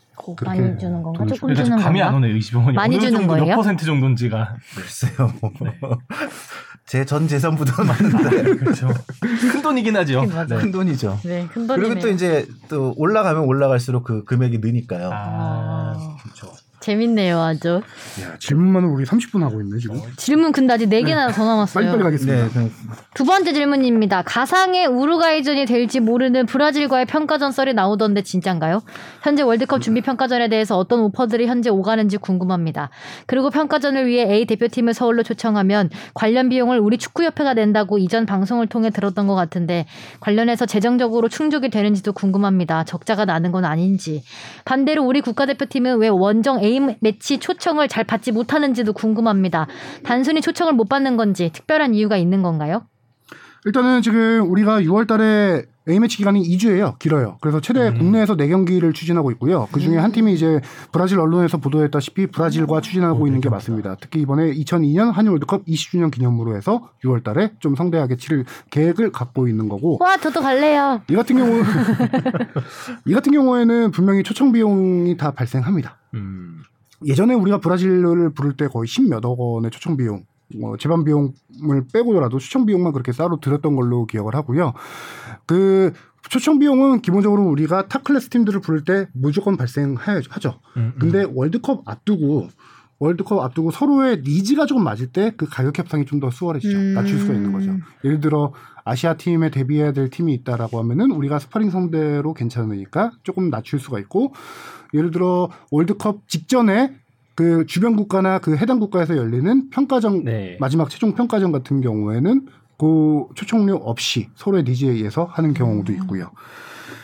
많이 주는 건가? 조금 주는 건가? 감이 안 오네요. 20억 원이. 많이 주는 거예요? 몇 퍼센트 정도인지가. 글쎄요. 제 전 재산보다 많은데. 그렇죠. 큰 돈이긴 하죠. 네. 큰 돈이죠. 네, 큰 돈이네요. 그리고 또 이제 또 올라가면 올라갈수록 그 금액이 느니까요. 그렇죠. 재밌네요, 아주. 야, 질문만으로 우리 30분 하고 있네, 지금. 질문 근데 아직 4개나 더 남았어요. 빨리빨리 가겠습니다. 네. 두 번째 질문입니다. 가상의 우루과이전이 될지 모르는 브라질과의 평가전 썰이 나오던데 진짠가요? 현재 월드컵 준비 평가전에 대해서 어떤 오퍼들이 현재 오가는지 궁금합니다. 그리고 평가전을 위해 A 대표팀을 서울로 초청하면 관련 비용을 우리 축구협회가 낸다고 이전 방송을 통해 들었던 것 같은데 관련해서 재정적으로 충족이 되는지도 궁금합니다. 적자가 나는 건 아닌지. 반대로 우리 국가대표팀은 왜 원정 A매치 초청을 잘 받지 못하는지도 궁금합니다. 단순히 초청을 못 받는 건지 특별한 이유가 있는 건가요? 일단은 지금 우리가 6월 달에 A매치 기간이 2주예요. 길어요. 그래서 최대 국내에서 4경기를 추진하고 있고요. 그중에 한 팀이 이제 브라질 언론에서 보도했다시피 브라질과 추진하고 있는 게 맞습니다. 특히 이번에 2002년 한일 월드컵 20주년 기념으로 해서 6월 달에 좀 성대하게 치를 계획을 갖고 있는 거고. 와, 저도 갈래요. 이 같은 경우에는 분명히 초청 비용이 다 발생합니다. 예전에 우리가 브라질을 부를 때 거의 10몇억 원의 초청 비용, 재반 비용을 빼고더라도 초청 비용만 그렇게 따로 들었던 걸로 기억을 하고요. 그 초청 비용은 기본적으로 우리가 탑클래스 팀들을 부를 때 무조건 발생하죠. 근데 월드컵 앞두고 서로의 니즈가 조금 맞을 때 그 가격 협상이 좀 더 수월해지죠. 낮출 수가 있는 거죠. 예를 들어 아시아 팀에 대비해야 될 팀이 있다라고 하면은 우리가 스파링 상대로 괜찮으니까 조금 낮출 수가 있고, 예를 들어 월드컵 직전에 그 주변 국가나 그 해당 국가에서 열리는 평가전, 마지막 최종 평가전 같은 경우에는 그 초청료 없이 서로의 니즈에 의해서 하는 경우도 있고요.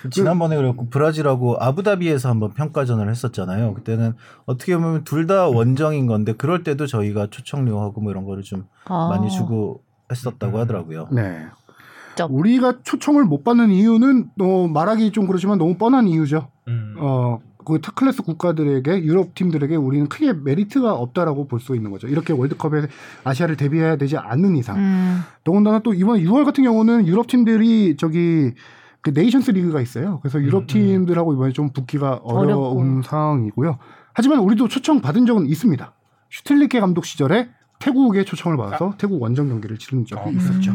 지난번에 그래갖고 브라질하고 아부다비에서 한번 평가전을 했었잖아요. 그때는 어떻게 보면 둘 다 원정인 건데 그럴 때도 저희가 초청료하고 뭐 이런 거를 좀 많이 주고 했었다고 하더라고요. 네. 우리가 초청을 못 받는 이유는 말하기 좀 그렇지만 너무 뻔한 이유죠. 그 탑클래스 국가들에게, 유럽 팀들에게 우리는 크게 메리트가 없다라고 볼 수 있는 거죠. 이렇게 월드컵에 아시아를 대비해야 되지 않는 이상. 더군다나 또 이번 6월 같은 경우는 유럽 팀들이 그 네이션스 리그가 있어요. 그래서 유럽 팀들하고 이번에 좀 붙기가 어려운 상황이고요. 하지만 우리도 초청 받은 적은 있습니다. 슈틸리케 감독 시절에 태국에 초청을 받아서 태국 원정 경기를 치른 적이 있었죠.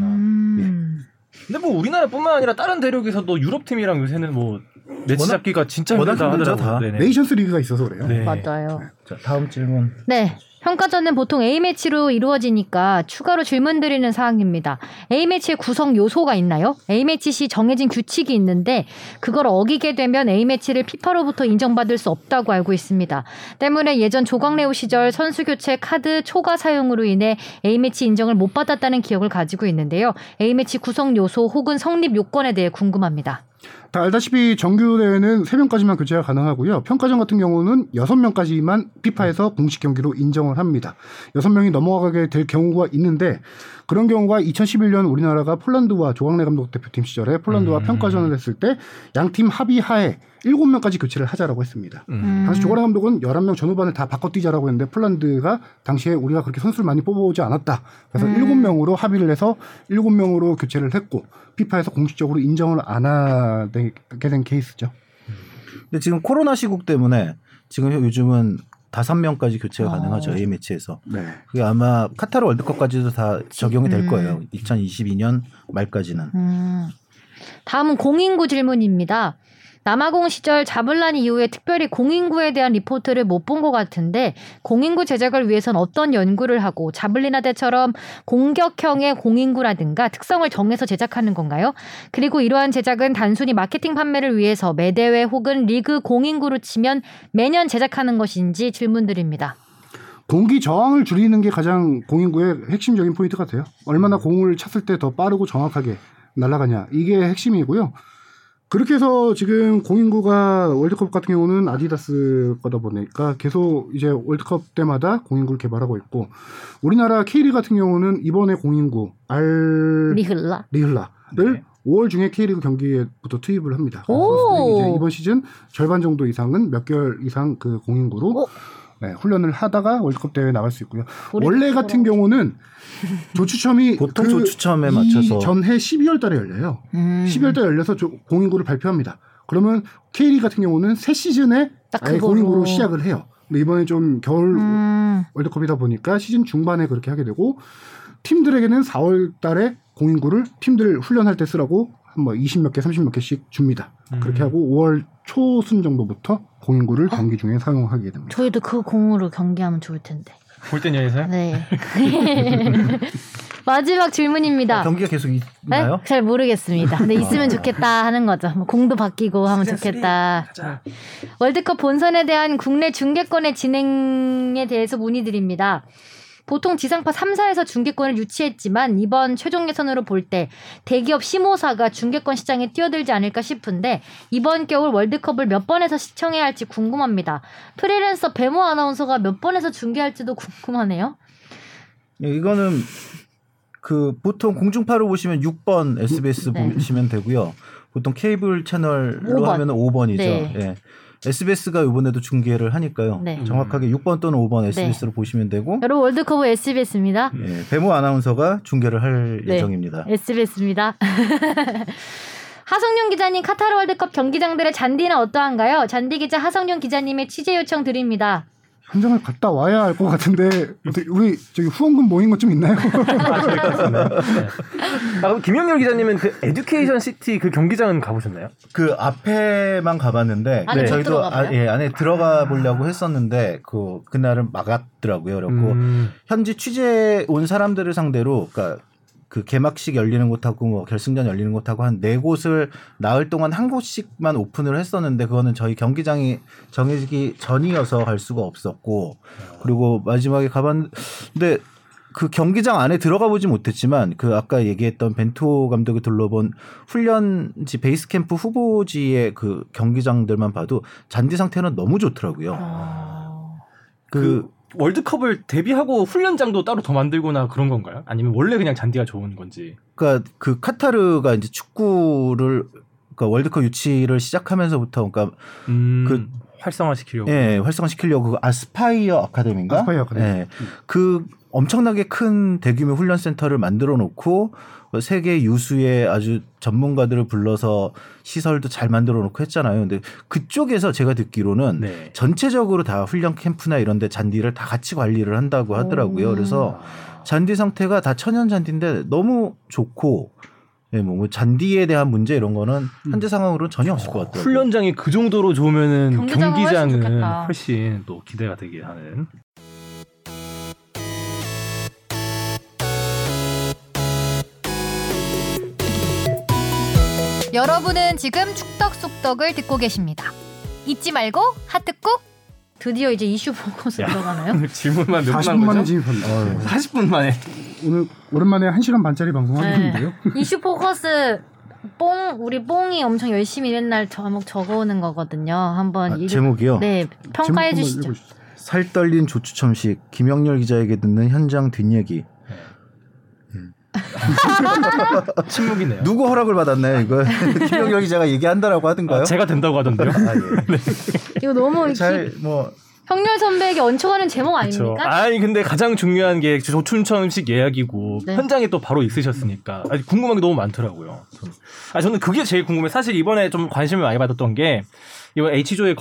근데 뭐 우리나라뿐만 아니라 다른 대륙에서도 유럽 팀이랑 요새는 뭐 매치 잡기가 진짜 힘들다 하더라고요. 네이션스 리그가 있어서 그래요. 네. 맞아요. 네. 자, 다음 질문. 네. 평가전은 보통 A매치로 이루어지니까 추가로 질문드리는 사항입니다. A매치의 구성 요소가 있나요? A매치 시 정해진 규칙이 있는데 그걸 어기게 되면 A매치를 피파로부터 인정받을 수 없다고 알고 있습니다. 때문에 예전 조광래우 시절 선수교체 카드 초과 사용으로 인해 A매치 인정을 못 받았다는 기억을 가지고 있는데요. A매치 구성 요소 혹은 성립 요건에 대해 궁금합니다. 다 알다시피 정규대회는 3명까지만 교체가 가능하고요. 평가전 같은 경우는 6명까지만 피파에서 공식 경기로 인정을 합니다. 6명이 넘어가게 될 경우가 있는데, 그런 경우가 2011년 우리나라가 폴란드와 조광래 감독 대표팀 시절에 폴란드와 평가전을 했을 때 양팀 합의하에 7명까지 교체를 하자라고 했습니다. 당시 조광래 감독은 11명 전후반을 다 바꿔뛰자라고 했는데 폴란드가 당시에 우리가 그렇게 선수를 많이 뽑아오지 않았다. 그래서 7명으로 합의를 해서 7명으로 교체를 했고 피파에서 공식적으로 인정을 안 하게 된 케이스죠. 근데 지금 코로나 시국 때문에 지금 요즘은 5명까지 교체가 가능하죠. A매치에서. 네. 그게 아마 카타르 월드컵까지도 다 적용이 될 거예요. 2022년 말까지는. 다음은 공인구 질문입니다. 남아공 시절 자블란 이후에 특별히 공인구에 대한 리포트를 못 본 것 같은데 공인구 제작을 위해선 어떤 연구를 하고 자블리나대처럼 공격형의 공인구라든가 특성을 정해서 제작하는 건가요? 그리고 이러한 제작은 단순히 마케팅 판매를 위해서 매대회 혹은 리그 공인구로 치면 매년 제작하는 것인지 질문드립니다. 공기 저항을 줄이는 게 가장 공인구의 핵심적인 포인트 같아요. 얼마나 공을 찼을 때 더 빠르고 정확하게 날아가냐, 이게 핵심이고요. 그렇게 해서 지금 공인구가 월드컵 같은 경우는 아디다스 거다 보니까 계속 이제 월드컵 때마다 공인구를 개발하고 있고, 우리나라 K리그 같은 경우는 이번에 공인구 리흘라를 5월 중에 K리그 경기에부터 투입을 합니다. 이제 이번 시즌 절반 정도 이상은 몇 개월 이상 그 공인구로 훈련을 하다가 월드컵 대회에 나갈 수 있고요. 원래 같은 경우는 조추첨이 보통 조추첨에 맞춰서 전해 12월 달에 열려요. 12월 달에 열려서 공인구를 발표합니다. 그러면 K리그 같은 경우는 새 시즌에 아예 공인구로 시작을 해요. 근데 이번에 좀 겨울 월드컵이다 보니까 시즌 중반에 그렇게 하게 되고, 팀들에게는 4월 달에 공인구를 팀들 훈련할 때 쓰라고 한 뭐 20몇 개, 30몇 개씩 줍니다. 그렇게 하고 5월 초순 정도부터 공인구를 경기 중에 사용하게 됩니다. 저희도 그 공으로 경기하면 좋을 텐데. 볼 땐 여기서요? 네. 마지막 질문입니다. 경기가 계속 있나요? 네? 잘 모르겠습니다. 근데 있으면 좋겠다 하는 거죠. 뭐 공도 바뀌고 하면 좋겠다. 월드컵 본선에 대한 국내 중계권의 진행에 대해서 문의드립니다. 보통 지상파 3사에서 중계권을 유치했지만 이번 최종 예선으로 볼 때 대기업 심호사가 중계권 시장에 뛰어들지 않을까 싶은데 이번 겨울 월드컵을 몇 번에서 시청해야 할지 궁금합니다. 프리랜서 배모 아나운서가 몇 번에서 중계할지도 궁금하네요. 이거는 그 보통 공중파로 보시면 6번 SBS 네. 보시면 되고요. 보통 케이블 채널로 5번. 하면 5번이죠. 네. 예. SBS가 이번에도 중계를 하니까요. 네. 정확하게 6번 또는 5번 SBS로 네. 보시면 되고. 여러분 월드컵은 SBS입니다. 네, 배모 아나운서가 중계를 할 네. 예정입니다. SBS입니다. 하성룡 기자님 카타르 월드컵 경기장들의 잔디는 어떠한가요? 잔디 기자 하성룡 기자님의 취재 요청 드립니다. 현장을 갔다 와야 알 것 같은데 우리 저기 후원금 모인 것 좀 있나요? 아, 그럼 김영렬 기자님은 그 에듀케이션 시티 그 경기장은 가보셨나요? 그 앞에만 가봤는데 안에 저희도 예, 안에 들어가 보려고 했었는데 그날은 막았더라고요. 그렇고 현지 취재 온 사람들을 상대로 그러니까 그 개막식 열리는 곳하고 뭐 결승전 열리는 곳하고 한 네 곳을 나흘 동안 한 곳씩만 오픈을 했었는데 그거는 저희 경기장이 정해지기 전이어서 갈 수가 없었고 그리고 마지막에 가봤는데 그 경기장 안에 들어가 보지 못했지만 그 아까 얘기했던 벤투 감독이 둘러본 훈련지 베이스캠프 후보지의 그 경기장들만 봐도 잔디 상태는 너무 좋더라고요. 월드컵을 대비하고 훈련장도 따로 더 만들거나 그런 건가요? 아니면 원래 그냥 잔디가 좋은 건지? 그러니까 그 카타르가 이제 축구를 그러니까 월드컵 유치를 시작하면서부터 그러니까 그 활성화시키려고 예, 활성화시키려고 아스파이어 아카데미인가? 아스파이어 아카데미. 예, 그 엄청나게 큰 대규모 훈련센터를 만들어 놓고 세계 유수의 아주 전문가들을 불러서 시설도 잘 만들어 놓고 했잖아요. 근데 그쪽에서 제가 듣기로는 네. 전체적으로 다 훈련 캠프나 이런 데 잔디를 다 같이 관리를 한다고 하더라고요. 그래서 잔디 상태가 다 천연 잔디인데 너무 좋고 네, 뭐 잔디에 대한 문제 이런 거는 현재 상황으로는 전혀 없을 것 같더라고요. 훈련장이 그 정도로 좋으면은 경기장은 훨씬 또 기대가 되게 하는 여러분은 지금 축덕숙덕을 듣고 계십니다. 잊지 말고 하트 꾹. 드디어 이제 이슈 보고서 들어가나요? 질문만 40분 만에 진입합니다. 40분 만에 오늘 오랜만에 1시간 반짜리 방송하는데요. 네. 이슈 포커스 뽕 우리 뽕이 엄청 열심히 일한 날 제목 적어오는 거거든요. 한번 제목이요? 네 평가해 주시죠. 살 떨린 조추첨식 김영렬 기자에게 듣는 현장 뒷얘기. 침묵이네요. 누구 허락을 받았나요 이거? 김영렬 기자가 얘기한다라고 하던가요? 아, 제가 된다고 하던데요. 아, 예. 네. 이거 너무 잘 뭐 형렬 선배에게 얹혀가는 제목 아닙니까? 그쵸. 아니 근데 가장 중요한 게 조춘천식 예약이고 네. 현장에 또 바로 있으셨으니까 아니, 궁금한 게 너무 많더라고요. 저는 그게 제일 궁금해. 사실 이번에 좀 관심을 많이 받았던 게 이번 H조에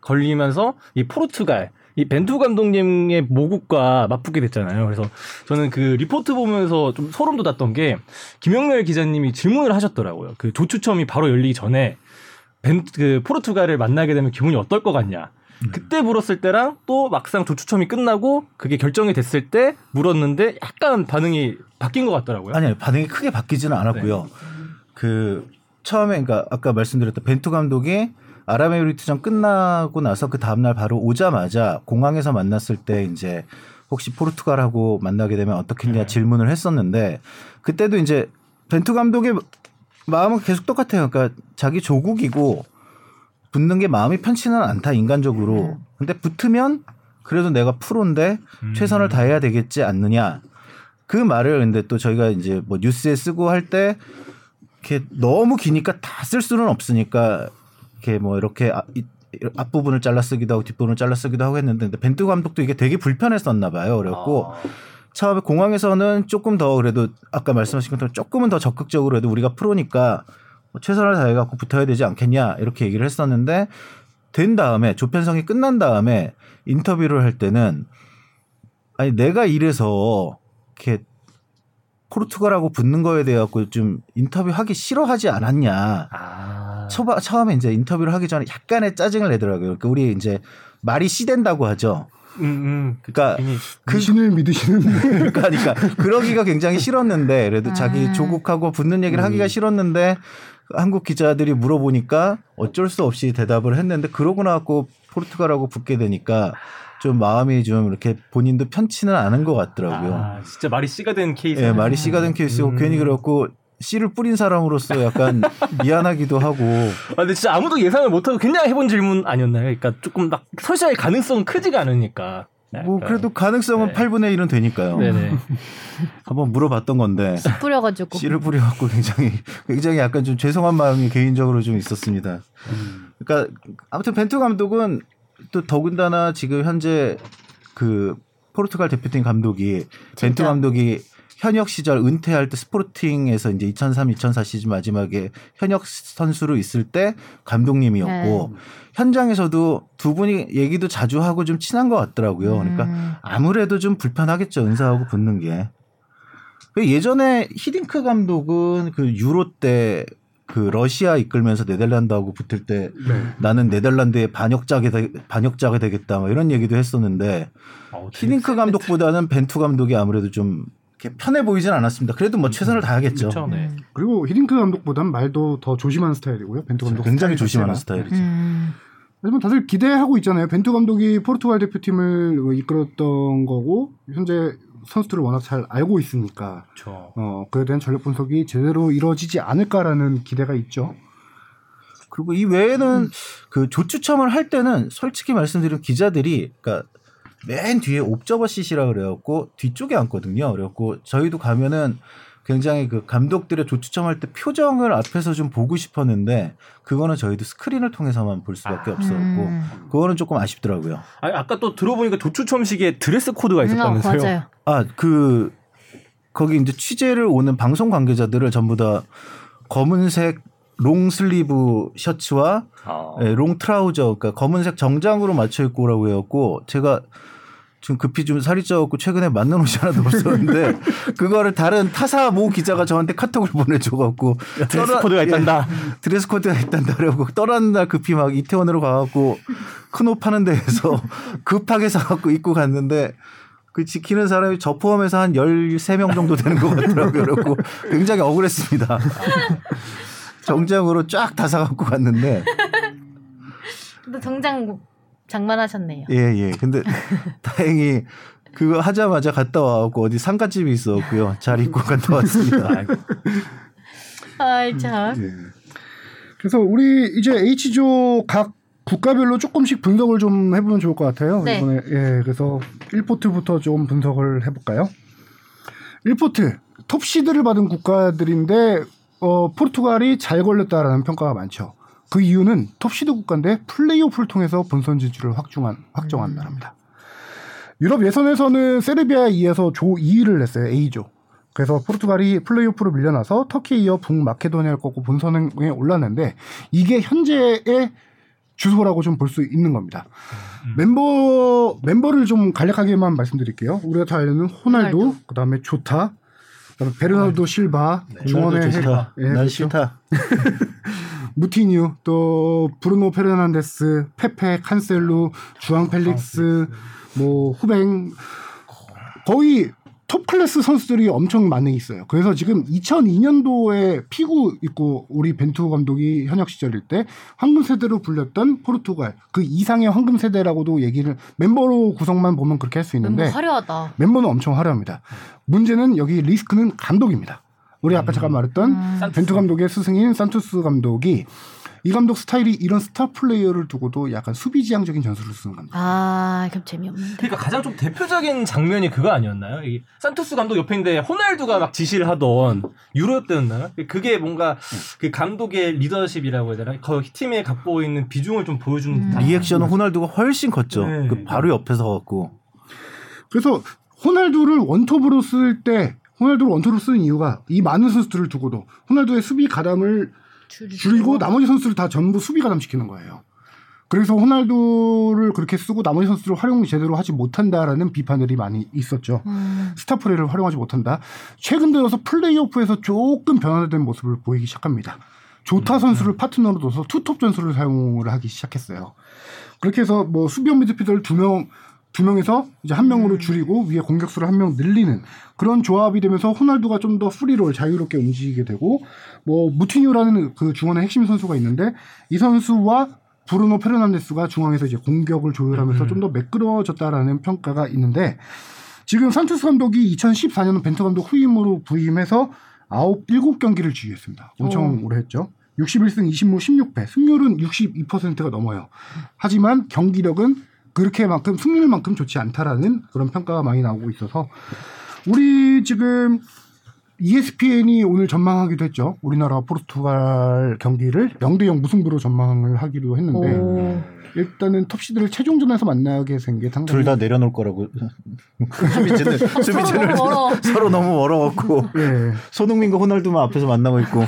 걸리면서 이 포르투갈 이 벤투 감독님의 모국과 맞붙게 됐잖아요. 그래서 저는 그 리포트 보면서 좀 소름 돋았던 게 김영렬 기자님이 질문을 하셨더라고요. 그 조추첨이 바로 열리기 전에 그 포르투갈을 만나게 되면 기분이 어떨 것 같냐. 그때 물었을 때랑 또 막상 조추첨이 끝나고 그게 결정이 됐을 때 물었는데 약간 반응이 바뀐 것 같더라고요. 아니요. 반응이 크게 바뀌지는 않았고요. 네. 그 처음에 그러니까 아까 말씀드렸던 벤투 감독이 아랍에미리트전 끝나고 나서 그 다음날 바로 오자마자 공항에서 만났을 때 이제 혹시 포르투갈하고 만나게 되면 어떻겠냐 질문을 했었는데 그때도 이제 벤투 감독의 마음은 계속 똑같아요. 그러니까 자기 조국이고 붙는 게 마음이 편치는 않다 인간적으로. 근데 붙으면 그래도 내가 프로인데 최선을 다해야 되겠지 않느냐. 그 말을 근데 또 저희가 이제 뭐 뉴스에 쓰고 할 때 이렇게 너무 기니까 다 쓸 수는 없으니까. 이렇게 뭐 이렇게 앞부분을 잘라 쓰기도 하고 뒷부분을 잘라 쓰기도 하고 했는데 근데 벤투 감독도 이게 되게 불편했었나 봐요. 그래갖고 처음에 공항에서는 조금 더 그래도 아까 말씀하신 것처럼 조금은 더 적극적으로 해도 우리가 프로니까 최선을 다해갖고 붙어야 되지 않겠냐 이렇게 얘기를 했었는데 된 다음에 조편성이 끝난 다음에 인터뷰를 할 때는 아니 내가 이래서 이렇게 포르투갈하고 붙는 거에 대해 갖고 좀 인터뷰하기 싫어하지 않았냐. 아. 처음에 이제 인터뷰를 하기 전에 약간의 짜증을 내더라고요. 그러니까 우리 이제 말이 씨댄다고 하죠. 그러니까 신을 믿으시는 그러니까 그러기가 굉장히 싫었는데 그래도 자기 조국하고 붙는 얘기를 하기가 싫었는데 한국 기자들이 물어보니까 어쩔 수 없이 대답을 했는데 그러고 나서 포르투갈하고 붙게 되니까 좀 마음이 좀 이렇게 본인도 편치는 않은 것 같더라고요. 아, 진짜 말이 씨가 된 케이스. 예, 말이 씨가 된 케이스고 괜히 그렇고 씨를 뿌린 사람으로서 약간 미안하기도 하고. 아, 근데 진짜 아무도 예상을 못하고 그냥 해본 질문 아니었나요? 그러니까 조금 막 설사할 가능성은 크지가 않으니까. 뭐 그래도 가능성은 네. 8분의 1은 되니까요. 네네. 한번 물어봤던 건데. 씨 뿌려가지고. 씨를 뿌려갖고 굉장히 약간 좀 죄송한 마음이 개인적으로 좀 있었습니다. 그러니까 아무튼 벤투 감독은 또 더군다나 지금 현재 그 포르투갈 대표팀 감독이 진짜? 벤투 감독이 현역 시절 은퇴할 때 스포팅에서 이제 2003, 2004 시즌 마지막에 현역 선수로 있을 때 감독님이었고 네. 현장에서도 두 분이 얘기도 자주 하고 좀 친한 것 같더라고요. 그러니까 아무래도 좀 불편하겠죠. 은사하고 붙는 게. 예전에 히딩크 감독은 그 유로 때 그 러시아 이끌면서 네덜란드하고 붙을 때 네. 나는 네덜란드의 반역자가 되겠다 뭐 이런 얘기도 했었는데 히딩크 감독보다는 벤투 감독이 아무래도 좀 편해 보이진 않았습니다. 그래도 뭐 최선을 다하겠죠. 그렇죠, 네. 그리고 히딩크 감독보단 말도 더 조심하는 스타일이고요. 벤투 감독 굉장히 조심하는 스타일이죠. 하지만 다들 기대하고 있잖아요. 벤투 감독이 포르투갈 대표팀을 이끌었던 거고 현재 선수들을 워낙 잘 알고 있으니까 그렇죠. 그에 대한 전력 분석이 제대로 이루어지지 않을까라는 기대가 있죠. 그리고 이 외에는 그 조추첨을 할 때는 솔직히 말씀드리면 기자들이 그러니까 맨 뒤에 옵저버 씰이라 그래갖고 뒤쪽에 앉거든요. 그래갖고 저희도 가면은 굉장히 그 감독들의 조추첨할 때 표정을 앞에서 좀 보고 싶었는데 그거는 저희도 스크린을 통해서만 볼 수밖에 없었고 그거는 조금 아쉽더라고요. 아까 또 들어보니까 조추첨식에 드레스 코드가 있었다면서요? 맞아요. 아, 그 거기 이제 취재를 오는 방송 관계자들을 전부 다 검은색 롱 슬리브 셔츠와 네, 롱 트라우저, 그러니까 검은색 정장으로 맞춰 입고 오라고 해갖고 제가 지금 급히 좀 살이 쪄갖고 최근에 맞는 옷이 하나도 없었는데 그거를 다른 타사 모 기자가 저한테 카톡을 보내줘갖고 드레스 코드가 있단다. 예, 드레스 코드가 있단다라고 떠나는 날 급히 막 이태원으로 가갖고 큰 옷 파는 데에서 급하게 사갖고 입고 갔는데. 그 지키는 사람이 저 포함해서 한 13명 정도 되는 것 같더라고요. 그렇고 굉장히 억울했습니다. 정장으로 쫙 다 사갖고 갔는데. 근데 정장 장만하셨네요. 예. 근데 다행히 그거 하자마자 갔다 와갖고 어디 상가집이 있었고요. 잘 입고 갔다 왔습니다. 아이 참. 예. 그래서 우리 이제 H조 각 국가별로 조금씩 분석을 좀 해보면 좋을 것 같아요. 네. 이번에 예, 그래서 1포트부터 좀 분석을 해볼까요? 1포트 톱시드를 받은 국가들인데 포르투갈이 잘 걸렸다라는 평가가 많죠. 그 이유는 톱시드 국가인데 플레이오프를 통해서 본선 진출을 확정한 나라입니다. 유럽 예선에서는 세르비아에 이어서 조 2위를 냈어요. A조. 그래서 포르투갈이 플레이오프로 밀려나서 터키에 이어 북마케도니아를 꺾고 본선에 올랐는데 이게 현재의 주소라고 좀 볼 수 있는 겁니다. 멤버를 좀 간략하게만 말씀드릴게요. 우리가 다 알려는 호날두, 그다음에 조타, 그다음에 베르나르도 실바, 네. 중원의 해가, 네, 난 싫다. 무티뉴, 또 브루노 페르난데스, 페페, 칸셀루, 주앙 펠릭스, 뭐 후뱅 거의 톱 클래스 선수들이 엄청 많이 있어요. 그래서 지금 2002년도에 피구 있고 우리 벤투 감독이 현역 시절일 때 황금 세대로 불렸던 포르투갈 그 이상의 황금 세대라고도 얘기를 멤버로 구성만 보면 그렇게 할 수 있는데 멤버 화려하다. 멤버는 엄청 화려합니다. 문제는 여기 리스크는 감독입니다. 우리 아까 잠깐 말했던 벤투 감독의 스승인 산투스 감독이 이 감독 스타일이 이런 스타 플레이어를 두고도 약간 수비지향적인 전술을 쓰는 겁니다. 아, 그럼 재미없는데. 그러니까 가장 좀 대표적인 장면이 그거 아니었나요? 이 산투스 감독 옆에 있는데 호날두가 막 지시를 하던 유로 때였나요? 그게 뭔가 그 감독의 리더십이라고 해야 되나? 그 팀에 갖고 있는 비중을 좀 보여주는 리액션은 호날두가 훨씬 컸죠. 네. 그 바로 옆에서 갖고. 그래서 호날두를 원톱으로 쓸 때 호날두를 원톱으로 쓰는 이유가 이 많은 선수들을 두고도 호날두의 수비 가담을 줄이고 나머지 선수를 다 전부 수비 가담시키는 거예요. 그래서 호날두를 그렇게 쓰고 나머지 선수를 활용 제대로 하지 못한다라는 비판들이 많이 있었죠. 스타 플레이를 활용하지 못한다. 최근 들어서 플레이오프에서 조금 변화된 모습을 보이기 시작합니다. 조타 선수를 파트너로 둬서 투톱 전술을 사용을 하기 시작했어요. 그렇게 해서 뭐 수비형 미드필더를 두 명에서 이제 한 명으로 줄이고 위에 공격수를 한 명 늘리는 그런 조합이 되면서 호날두가 좀 더 프리롤 자유롭게 움직이게 되고, 뭐 무티뉴라는 그 중원의 핵심 선수가 있는데 이 선수와 브루노 페르난데스가 중앙에서 이제 공격을 조율하면서 좀 더 매끄러워졌다라는 평가가 있는데, 지금 산투스 감독이 2014년 벤투 감독 후임으로 부임해서 7경기를 지휘했습니다. 엄청 오래 했죠. 61승 20무 16패, 승률은 62%가 넘어요. 하지만 경기력은 그렇게만큼 승률만큼 좋지 않다라는 그런 평가가 많이 나오고 있어서, 우리 지금 ESPN이 오늘 전망하기도 했죠. 우리나라 포르투갈 경기를 0대0 무승부로 전망을 하기도 했는데 일단은 톱시드를 최종전에서 만나게 된 게 상당히 둘 다 내려놓을 거라고. 수비진을 서로 너무 멀어갖고 네. 손흥민과 호날두만 앞에서 만나고 있고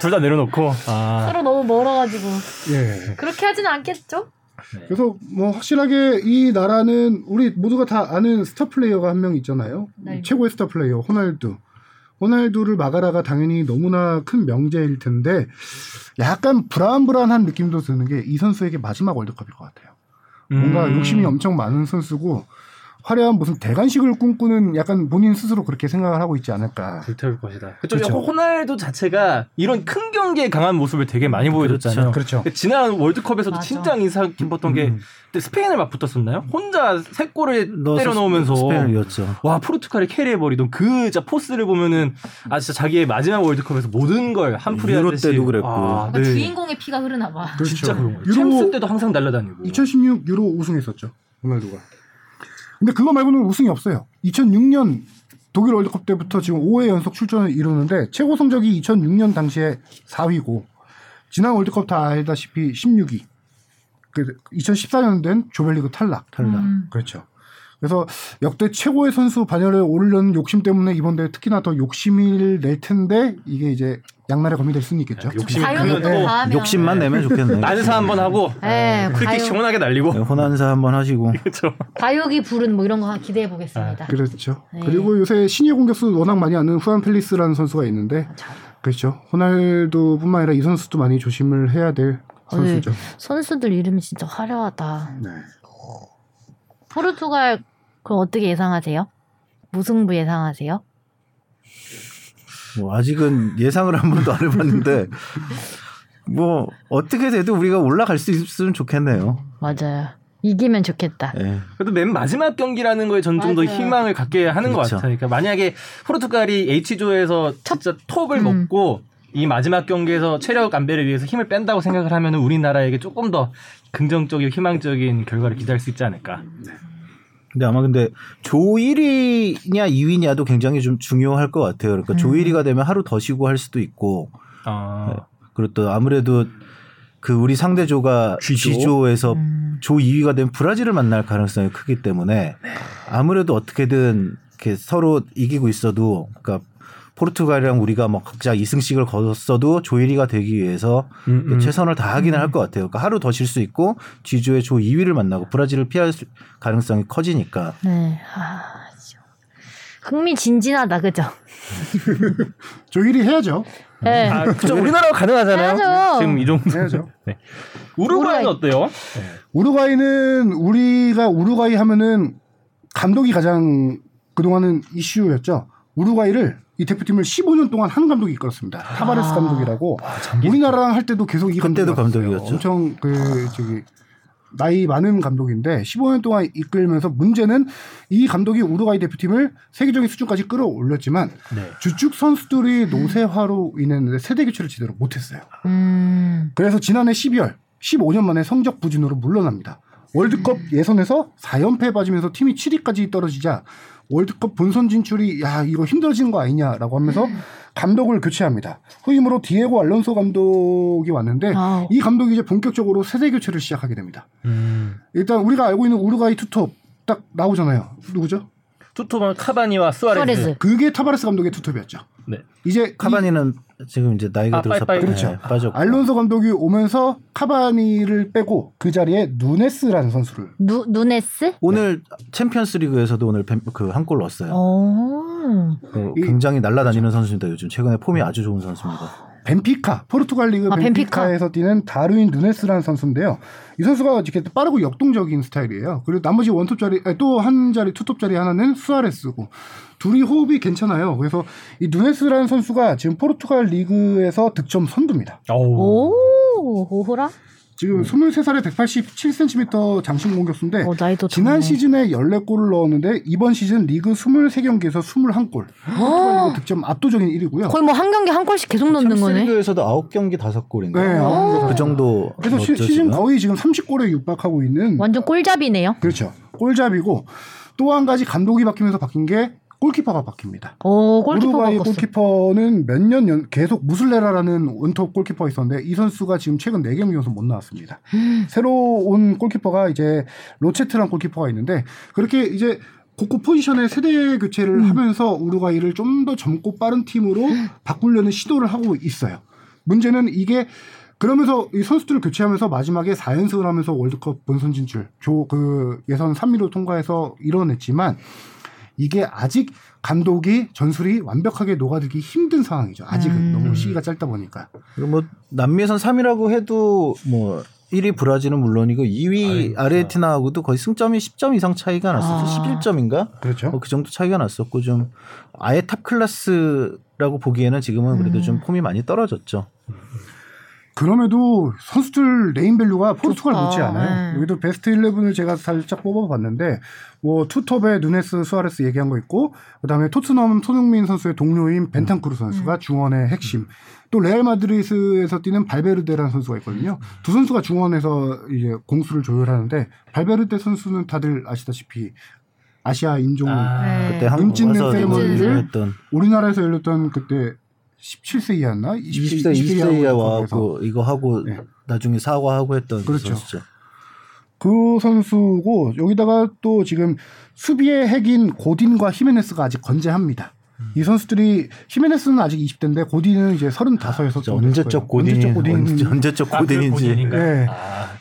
둘 다 내려놓고 서로 너무 멀어가지고 예. 그렇게 하지는 않겠죠. 네. 그래서 뭐 확실하게 이 나라는 우리 모두가 다 아는 스타 플레이어가 한 명 있잖아요. 네. 최고의 스타 플레이어 호날두를 막아라가 당연히 너무나 큰 명제일 텐데, 약간 불안불안한 느낌도 드는 게 이 선수에게 마지막 월드컵일 것 같아요. 뭔가 욕심이 엄청 많은 선수고 화려한 무슨 대관식을 꿈꾸는, 약간 본인 스스로 그렇게 생각을 하고 있지 않을까. 불태울 것이다. 그렇죠. 호날두 자체가 이런 큰 경기에 강한 모습을 되게 많이 보여줬잖아요. 그렇죠. 지난 월드컵에서도 맞아. 진짜 인상 깊었던 게 스페인을 막 붙었었나요? 혼자 3골을 때려넣으면서 스페인이었죠. 와, 포르투갈이 캐리해버리던 그 포스를 보면은 진짜 자기의 마지막 월드컵에서 모든 걸 한풀이한 듯이. 유로 때도 그랬고. 네. 주인공의 피가 흐르나 봐. 그렇죠. 진짜 그런 거예요. 챔스 때도 항상 날아다니고. 2016 유로 우승했었죠. 호날두가. 근데 그거 말고는 우승이 없어요. 2006년 독일 월드컵 때부터 지금 5회 연속 출전을 이루는데 최고 성적이 2006년 당시에 4위고 지난 월드컵 다 알다시피 16위. 2014년 된 조별리그 탈락. 그렇죠. 그래서 역대 최고의 선수 반열에 오르려는 욕심 때문에 이번 대회 특히나 더 욕심을 낼 텐데 이게 이제 양날의 검이 될 수는 있겠죠. 욕심만 내면 좋겠네. 난사 한번 하고 프리킥 시원하게 날리고 호난사 한번 하시고 그렇죠. 과욕이 부른 뭐 이런 거 기대해 보겠습니다. 그렇죠. 네. 그리고 요새 신예 공격수 워낙 많이 아는 후안 펠리스라는 선수가 있는데 그렇죠. 호날두뿐만 아니라 이 선수도 많이 조심을 해야 될 선수죠. 선수들 이름이 진짜 화려하다. 네. 포르투갈 그럼 어떻게 예상하세요? 무승부 예상하세요? 뭐 아직은 예상을 한 번도 안 해봤는데 뭐 어떻게 돼도 우리가 올라갈 수 있으면 좋겠네요. 맞아요. 이기면 좋겠다. 네. 그래도 맨 마지막 경기라는 거에 전 좀 더 희망을 갖게 하는 그렇죠. 것 같아요. 그러니까 만약에 포르투갈이 H조에서 진짜 톱을 먹고 이 마지막 경기에서 체력 안배를 위해서 힘을 뺀다고 생각을 하면 우리나라에게 조금 더 긍정적이고 희망적인 결과를 기대할 수 있지 않을까. 근데 아마 근데 조 1위냐 2위냐도 굉장히 좀 중요할 것 같아요. 그러니까 조 1위가 되면 하루 더 쉬고 할 수도 있고. 그리고 또 아무래도 그 우리 상대 조가 G조에서 조 2위가 되면 브라질을 만날 가능성이 크기 때문에 아무래도 어떻게든 이렇게 서로 이기고 있어도 그러니까. 포르투갈이랑 우리가 막 각자 2승씩을 거뒀어도 조 1위가 되기 위해서 최선을 다하기는 할 것 같아요. 그러니까 하루 더 쉴 수 있고 G조의 조 2위를 만나고 브라질을 피할 가능성이 커지니까. 네. 흥미진진하다, 그죠? 조 1위 해야죠. 네. 그죠. 우리나라가 가능하잖아요. 해야죠. 지금 이 정도 해야죠. 네. 우루과이는 어때요? 네. 우루과이는 우리가 우루과이 하면은 감독이 가장 그동안은 이슈였죠. 우루과이를 이 대표팀을 15년 동안 한 감독이 이끌었습니다. 타바레스 감독이라고. 우리나라랑 할 때도 계속 이 감독이 감독이었죠. 엄청 나이 많은 감독인데 15년 동안 이끌면서 문제는 이 감독이 우루과이 대표팀을 세계적인 수준까지 끌어올렸지만 주축 선수들이 노쇠화로 인해 세대 교체를 제대로 못했어요. 그래서 지난해 12월 15년 만에 성적 부진으로 물러납니다. 월드컵 예선에서 4연패에 빠지면서 팀이 7위까지 떨어지자 월드컵 본선 진출이 이거 힘들어지는 거 아니냐라고 하면서 감독을 교체합니다. 후임으로 디에고 알론소 감독이 왔는데 이 감독이 이제 본격적으로 세대 교체를 시작하게 됩니다. 일단 우리가 알고 있는 우루과이 투톱 딱 나오잖아요. 누구죠? 투톱은 카바니와 수아레스. 그게 타바레스 감독의 투톱이었죠. 네. 이제 카바니는 지금 이제 나이가 들어서 그렇죠. 빠졌고 알론소 감독이 오면서 카바니를 빼고 그 자리에 누네스라는 선수를 누네스? 오늘 네. 챔피언스리그에서도 오늘 그 한 골 넣었어요. 굉장히 날아다니는 선수입니다. 요즘 최근에 폼이 아주 좋은 선수입니다. 벤피카, 포르투갈 리그 벤피카에서 뛰는 다루인 누네스라는 선수인데요. 이 선수가 이렇게 빠르고 역동적인 스타일이에요. 그리고 나머지 원톱 자리, 또 한 자리, 투톱 자리 하나는 수아레스고 둘이 호흡이 괜찮아요. 그래서 이 누네스라는 선수가 지금 포르투갈 리그에서 득점 선두입니다. 오호라? 지금 23살에 187cm 장신 공격수인데 지난 시즌에 14골을 넣었는데 이번 시즌 리그 23경기에서 21골. 득점 압도적인 1위고요. 거의 뭐 한 경기 한 골씩 계속 넣는 거네. 챔스리그에서도 9경기 5골인가요? 네, 그 정도. 그래서 넣었죠, 시즌 거의 지금 30골에 육박하고 있는. 완전 꼴잡이네요. 그렇죠. 꼴잡이고 또 한 가지 감독이 바뀌면서 바뀐 게 골키퍼가 바뀝니다. 우루과이 골키퍼는 몇 년 계속 무슬레라라는 원톱 골키퍼가 있었는데 이 선수가 지금 최근 4경기 연속 못 나왔습니다. 새로 온 골키퍼가 이제 로체트라는 골키퍼가 있는데 그렇게 이제 곳곳 포지션의 세대 교체를 하면서 우루과이를 좀 더 젊고 빠른 팀으로 바꾸려는 시도를 하고 있어요. 문제는 이게 그러면서 이 선수들을 교체하면서 마지막에 4연승을 하면서 월드컵 본선 진출 그 예선 3위로 통과해서 이뤄냈지만 이게 아직 감독이 전술이 완벽하게 녹아들기 힘든 상황이죠. 아직은 너무 시기가 짧다 보니까. 그리고 뭐 남미에선 3위라고 해도 뭐 1위 브라질은 물론이고 2위 아르헨티나하고도 거의 승점이 10점 이상 차이가 났었어. 11점인가? 그렇죠. 그 정도 차이가 났었고 좀 아예 탑 클래스라고 보기에는 지금은 그래도 좀 폼이 많이 떨어졌죠. 그럼에도 선수들 네임밸류가 포르투갈 못지않아요. 여기도 베스트 11을 제가 살짝 뽑아봤는데 뭐 투톱의 누네스, 수아레스 얘기한 거 있고 그다음에 토트넘 손흥민 선수의 동료인 벤탄쿠르 선수가 중원의 핵심. 또 레알 마드리드에서 뛰는 발베르데라는 선수가 있거든요. 두 선수가 중원에서 이제 공수를 조율하는데 발베르데 선수는 다들 아시다시피 아시아 인종 그때 한국 찍는 세리머니를 우리나라에서 열렸던 그때 17세기였나? 20세기에 와서 이거 하고 네. 나중에 사과하고 했던 그렇죠. 선수죠. 그 선수고 여기다가 또 지금 수비의 핵인 고딘과 히메네스가 아직 건재합니다. 이 선수들이 히메네스는 아직 20대인데 고딘은 이제 35에서 언제적 고딘인지. 네.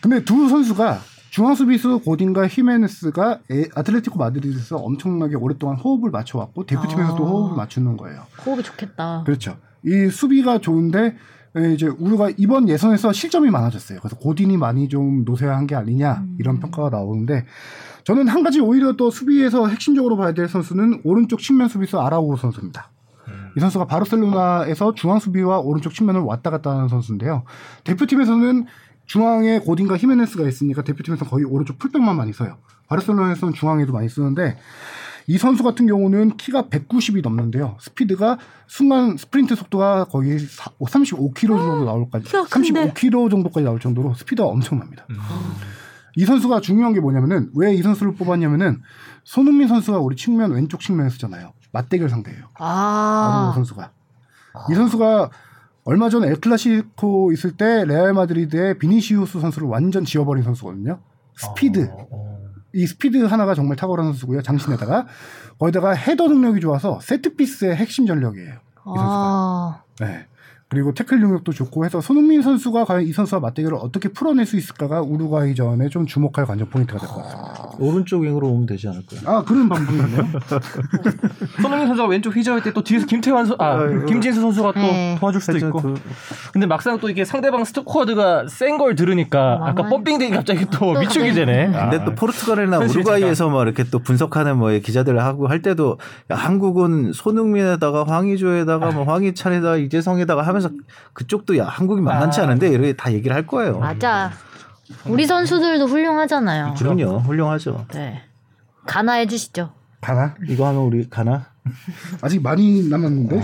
근데 두 선수가 중앙수비수 고딘과 히메네스가 아틀레티코 마드리드에서 엄청나게 오랫동안 호흡을 맞춰왔고 대표팀에서도 호흡을 맞추는 거예요. 호흡이 좋겠다. 그렇죠. 이 수비가 좋은데 이제 우리가 이번 예선에서 실점이 많아졌어요. 그래서 고딘이 많이 좀 노쇠한 게 아니냐 이런 평가가 나오는데 저는 한 가지 오히려 또 수비에서 핵심적으로 봐야 될 선수는 오른쪽 측면 수비수 아라우로 선수입니다. 이 선수가 바르셀로나에서 중앙 수비와 오른쪽 측면을 왔다 갔다 하는 선수인데요. 대표팀에서는 중앙에 고딘과 히메네스가 있으니까 대표팀에서는 거의 오른쪽 풀백만 많이 써요. 바르셀로나에서는 중앙에도 많이 쓰는데 이 선수 같은 경우는 키가 190이 넘는데요. 스피드가 순간 스프린트 속도가 거의 35km 정도 나올까지 35km 정도까지 나올 정도로 스피드가 엄청납니다. 이 선수가 중요한 게 뭐냐면은 왜 이 선수를 뽑았냐면은 손흥민 선수가 우리 측면 왼쪽 측면에 쓰잖아요. 맞대결 상대예요. 아무 선수가 이 선수가 얼마 전에 엘클라시코 있을 때 레알 마드리드의 비니시우스 선수를 완전 지워버린 선수거든요. 스피드. 이 스피드 하나가 정말 탁월한 선수고요. 장신에다가. 거기다가 헤더 능력이 좋아서 세트피스의 핵심 전력이에요. 이 선수가. 네. 그리고 태클 능력도 좋고 해서 손흥민 선수가 과연 이 선수와 맞대결을 어떻게 풀어낼 수 있을까가 우루과이전에 좀 주목할 관전 포인트가 될 것 같습니다. 오른쪽 윙으로 오면 되지 않을까요? 그런 방법이네요. 손흥민 선수가 왼쪽 휘저을 때 또 뒤에서 김진수 선수가 또 도와줄 수도 있고. 근데 막상 또 이게 상대방 스쿼드가 센 걸 들으니까 아까 펌핑되기 갑자기 또 위축이 되네. 근데 또 포르투갈이나 우루과이에서 막 이렇게 또 분석하는 뭐 기자들 하고 할 때도 한국은 손흥민에다가 황의조에다가 뭐 황희찬에다가 이재성에다가 하면서 그쪽도 야 한국이 만만치 않은데 이렇게 다 얘기를 할 거예요. 맞아. 우리 선수들도 훌륭하잖아요. 그럼요, 훌륭하죠. 네. 가나 해주시죠. 가나? 이거 하면 우리 가나? 아직 많이 남았는데.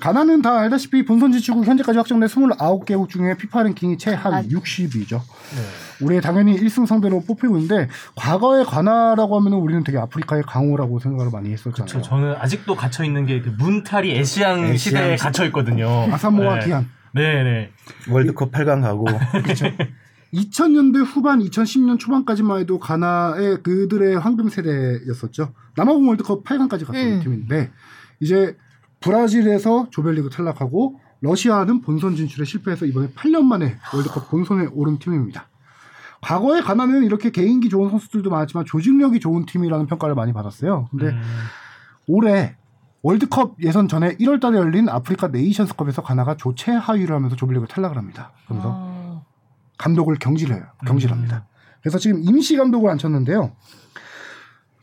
가나는 다 알다시피 본선 진출국 현재까지 확정된 29개국 중에 피파 랭킹이 최하위 60위죠. 네. 우리 당연히 1승 상대로 뽑히고 있는데 과거의 가나라고 하면 우리는 되게 아프리카의 강호라고 생각을 많이 했었잖아요. 그쵸, 저는 아직도 갇혀있는 게 그 문탈이 애시앙 시대에 갇혀있거든요. 아사모아 네. 기안. 네네. 월드컵 8강 가고. 그렇죠. 2000년대 후반 2010년 초반까지만 해도 가나의 그들의 황금 세대였었죠. 남아공 월드컵 8강까지 갔던 팀인데 이제 브라질에서 조별리그 탈락하고 러시아는 본선 진출에 실패해서 이번에 8년 만에 월드컵 본선에 오른 팀입니다. 과거에 가나는 이렇게 개인기 좋은 선수들도 많았지만 조직력이 좋은 팀이라는 평가를 많이 받았어요. 근데 올해 월드컵 예선 전에 1월 달에 열린 아프리카 네이션스컵에서 가나가 조체 하위를 하면서 조별리그 탈락을 합니다. 그래서 감독을 경질합니다. 그래서 지금 임시 감독을 앉혔는데요.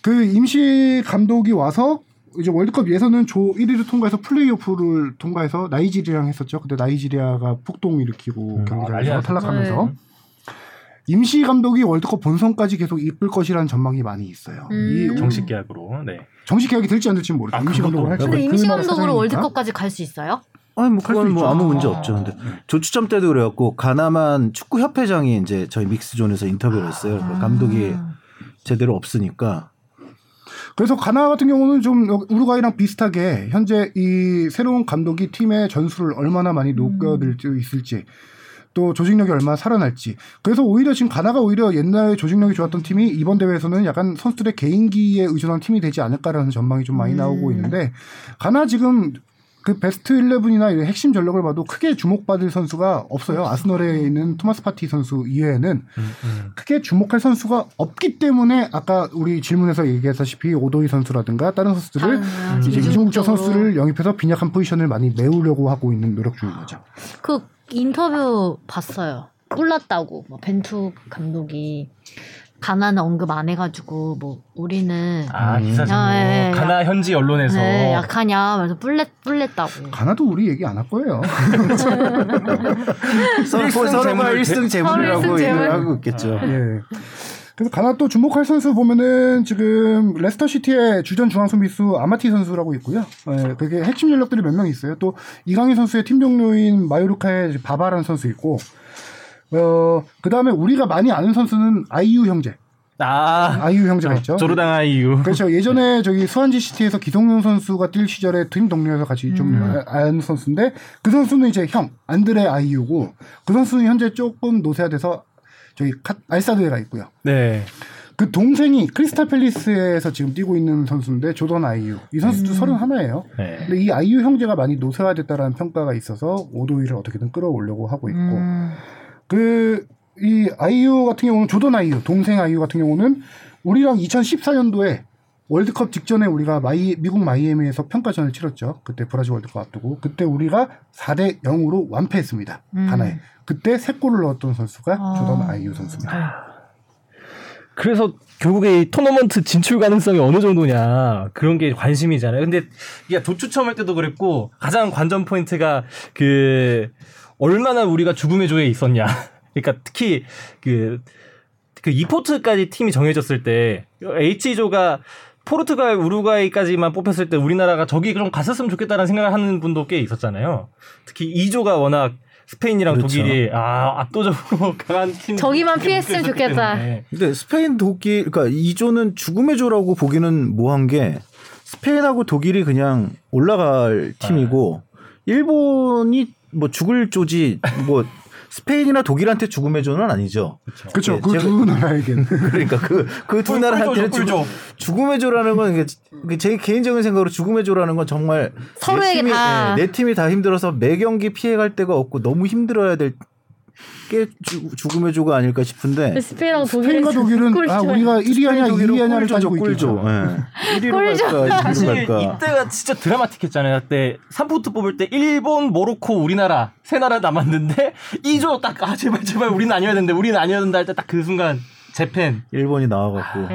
그 임시 감독이 와서 이제 월드컵 예선은 조 1위를 통과해서 플레이오프를 통과해서 나이지리아랑 했었죠. 근데 나이지리아가 폭동 일으키고 경기를 탈락하면서 임시 감독이 월드컵 본선까지 계속 이끌 것이라는 전망이 많이 있어요. 이 정식 계약으로. 네. 정식 계약이 될지 안 될지는 모르겠어요. 임시 감독으로 할지. 근데 임시 감독으로 월드컵까지 갈 수 있어요? 아니 뭐 그건 뭐 아무 문제 없죠. 근데 조추첨 때도 그래갖고 가나만 축구 협회장이 이제 저희 믹스존에서 인터뷰를 했어요. 감독이 제대로 없으니까. 그래서 가나 같은 경우는 좀 우루과이랑 비슷하게 현재 이 새로운 감독이 팀의 전술을 얼마나 많이 녹여낼 수 있을지. 또 조직력이 얼마나 살아날지. 그래서 오히려 지금 가나가 오히려 옛날에 조직력이 좋았던 팀이 이번 대회에서는 약간 선수들의 개인기에 의존한 팀이 되지 않을까라는 전망이 좀 많이 나오고 있는데 가나 지금 그 베스트 11이나 이런 핵심 전력을 봐도 크게 주목받을 선수가 없어요. 아스널에 있는 토마스 파티 선수 이외에는 크게 주목할 선수가 없기 때문에 아까 우리 질문에서 얘기했다시피 오도이 선수라든가 다른 선수들을 이제 이중국적 선수를 영입해서 빈약한 포지션을 많이 메우려고 하고 있는 노력 중인 거죠. 그 인터뷰 봤어요. 꿀났다고 뭐 벤투 감독이 가나는 언급 안 해가지고 뭐 우리는 기사진으로 가나 현지 언론에서 약하냐 그래서 뿔냈다고. 가나도 우리 얘기 안 할 거예요. 서로가 1승 재물이라고 얘기를 하고 있겠죠. 예. 그래서 가나 또 주목할 선수 보면은 지금 레스터시티의 주전 중앙 수비수 아마티 선수라고 있고요. 네, 그게 핵심 전력들이 몇 명 있어요. 또 이강인 선수의 팀 동료인 마요르카의 바바라는 선수 있고, 그 다음에 우리가 많이 아는 선수는 아이유 형제. 아이유 형제가 있죠. 조르단 아이유. 그렇죠. 예전에 저기 수완지 시티에서 기성용 선수가 뛸 시절에 팀 동료에서 같이 좀 아는 선수인데 그 선수는 이제 형 안드레 아이유고 그 선수는 현재 조금 노쇠화돼서. 저기 알사드가 있고요. 네. 그 동생이 크리스탈 팰리스에서 지금 뛰고 있는 선수인데 조던 아이유. 이 선수도 31이에요. 네. 근데 이 아이유 형제가 많이 노쇠화됐다라는 평가가 있어서 오도이를 어떻게든 끌어오려고 하고 있고. 이 아이유 같은 경우는 조던 아이유, 동생 아이유 같은 경우는 우리랑 2014년도에 월드컵 직전에 우리가 미국 마이애미에서 평가전을 치렀죠. 그때 브라질 월드컵 앞두고 그때 우리가 4-0으로 완패했습니다. 가나에. 그때 3골을 넣었던 선수가 조던 아이유 선수입니다. 그래서 결국에 이 토너먼트 진출 가능성이 어느 정도냐 그런 게 관심이잖아요. 근데 이게 도추첨할 때도 그랬고 가장 관전 포인트가 그 얼마나 우리가 죽음의 조에 있었냐. 그러니까 특히 그 2포트까지 팀이 정해졌을 때 H조가 포르투갈, 우루과이까지만 뽑혔을 때 우리나라가 저기 좀 갔었으면 좋겠다라는 생각을 하는 분도 꽤 있었잖아요. 특히 2조가 워낙 스페인이랑 그렇죠. 독일이 압도적으로 강한 팀. 저기만 피했으면 좋겠다. 때문에. 근데 스페인, 독일, 그러니까 2조는 죽음의 조라고 보기는 뭐한 게 스페인하고 독일이 그냥 올라갈 팀이고 일본이 뭐 죽을 조지 뭐. 스페인이나 독일한테 죽음의 조는 아니죠. 그렇죠. 네, 그 두 나라에게는. 그러니까 그 두 나라한테는 죽음의 조라는 건 제 개인적인 생각으로 죽음의 조라는 건 정말 서로에게 내 팀이 다 힘들어서 매 경기 피해갈 데가 없고 너무 힘들어야 될 게 죽음의 조가 아닐까 싶은데. 스페인과 독일은 우리가 1위 아니야 2위 아니야를 가지고 꿀조. 1위로 갈까? 사실 이때가 진짜 드라마틱했잖아요. 그때 3포트 뽑을 때 일본, 모로코, 우리나라 세 나라 남았는데 2조 딱 제발 우리는 아니어야 되는데 우리는 아니어야 된다 할 때 딱 그 순간 재팬 일본이 나와갖고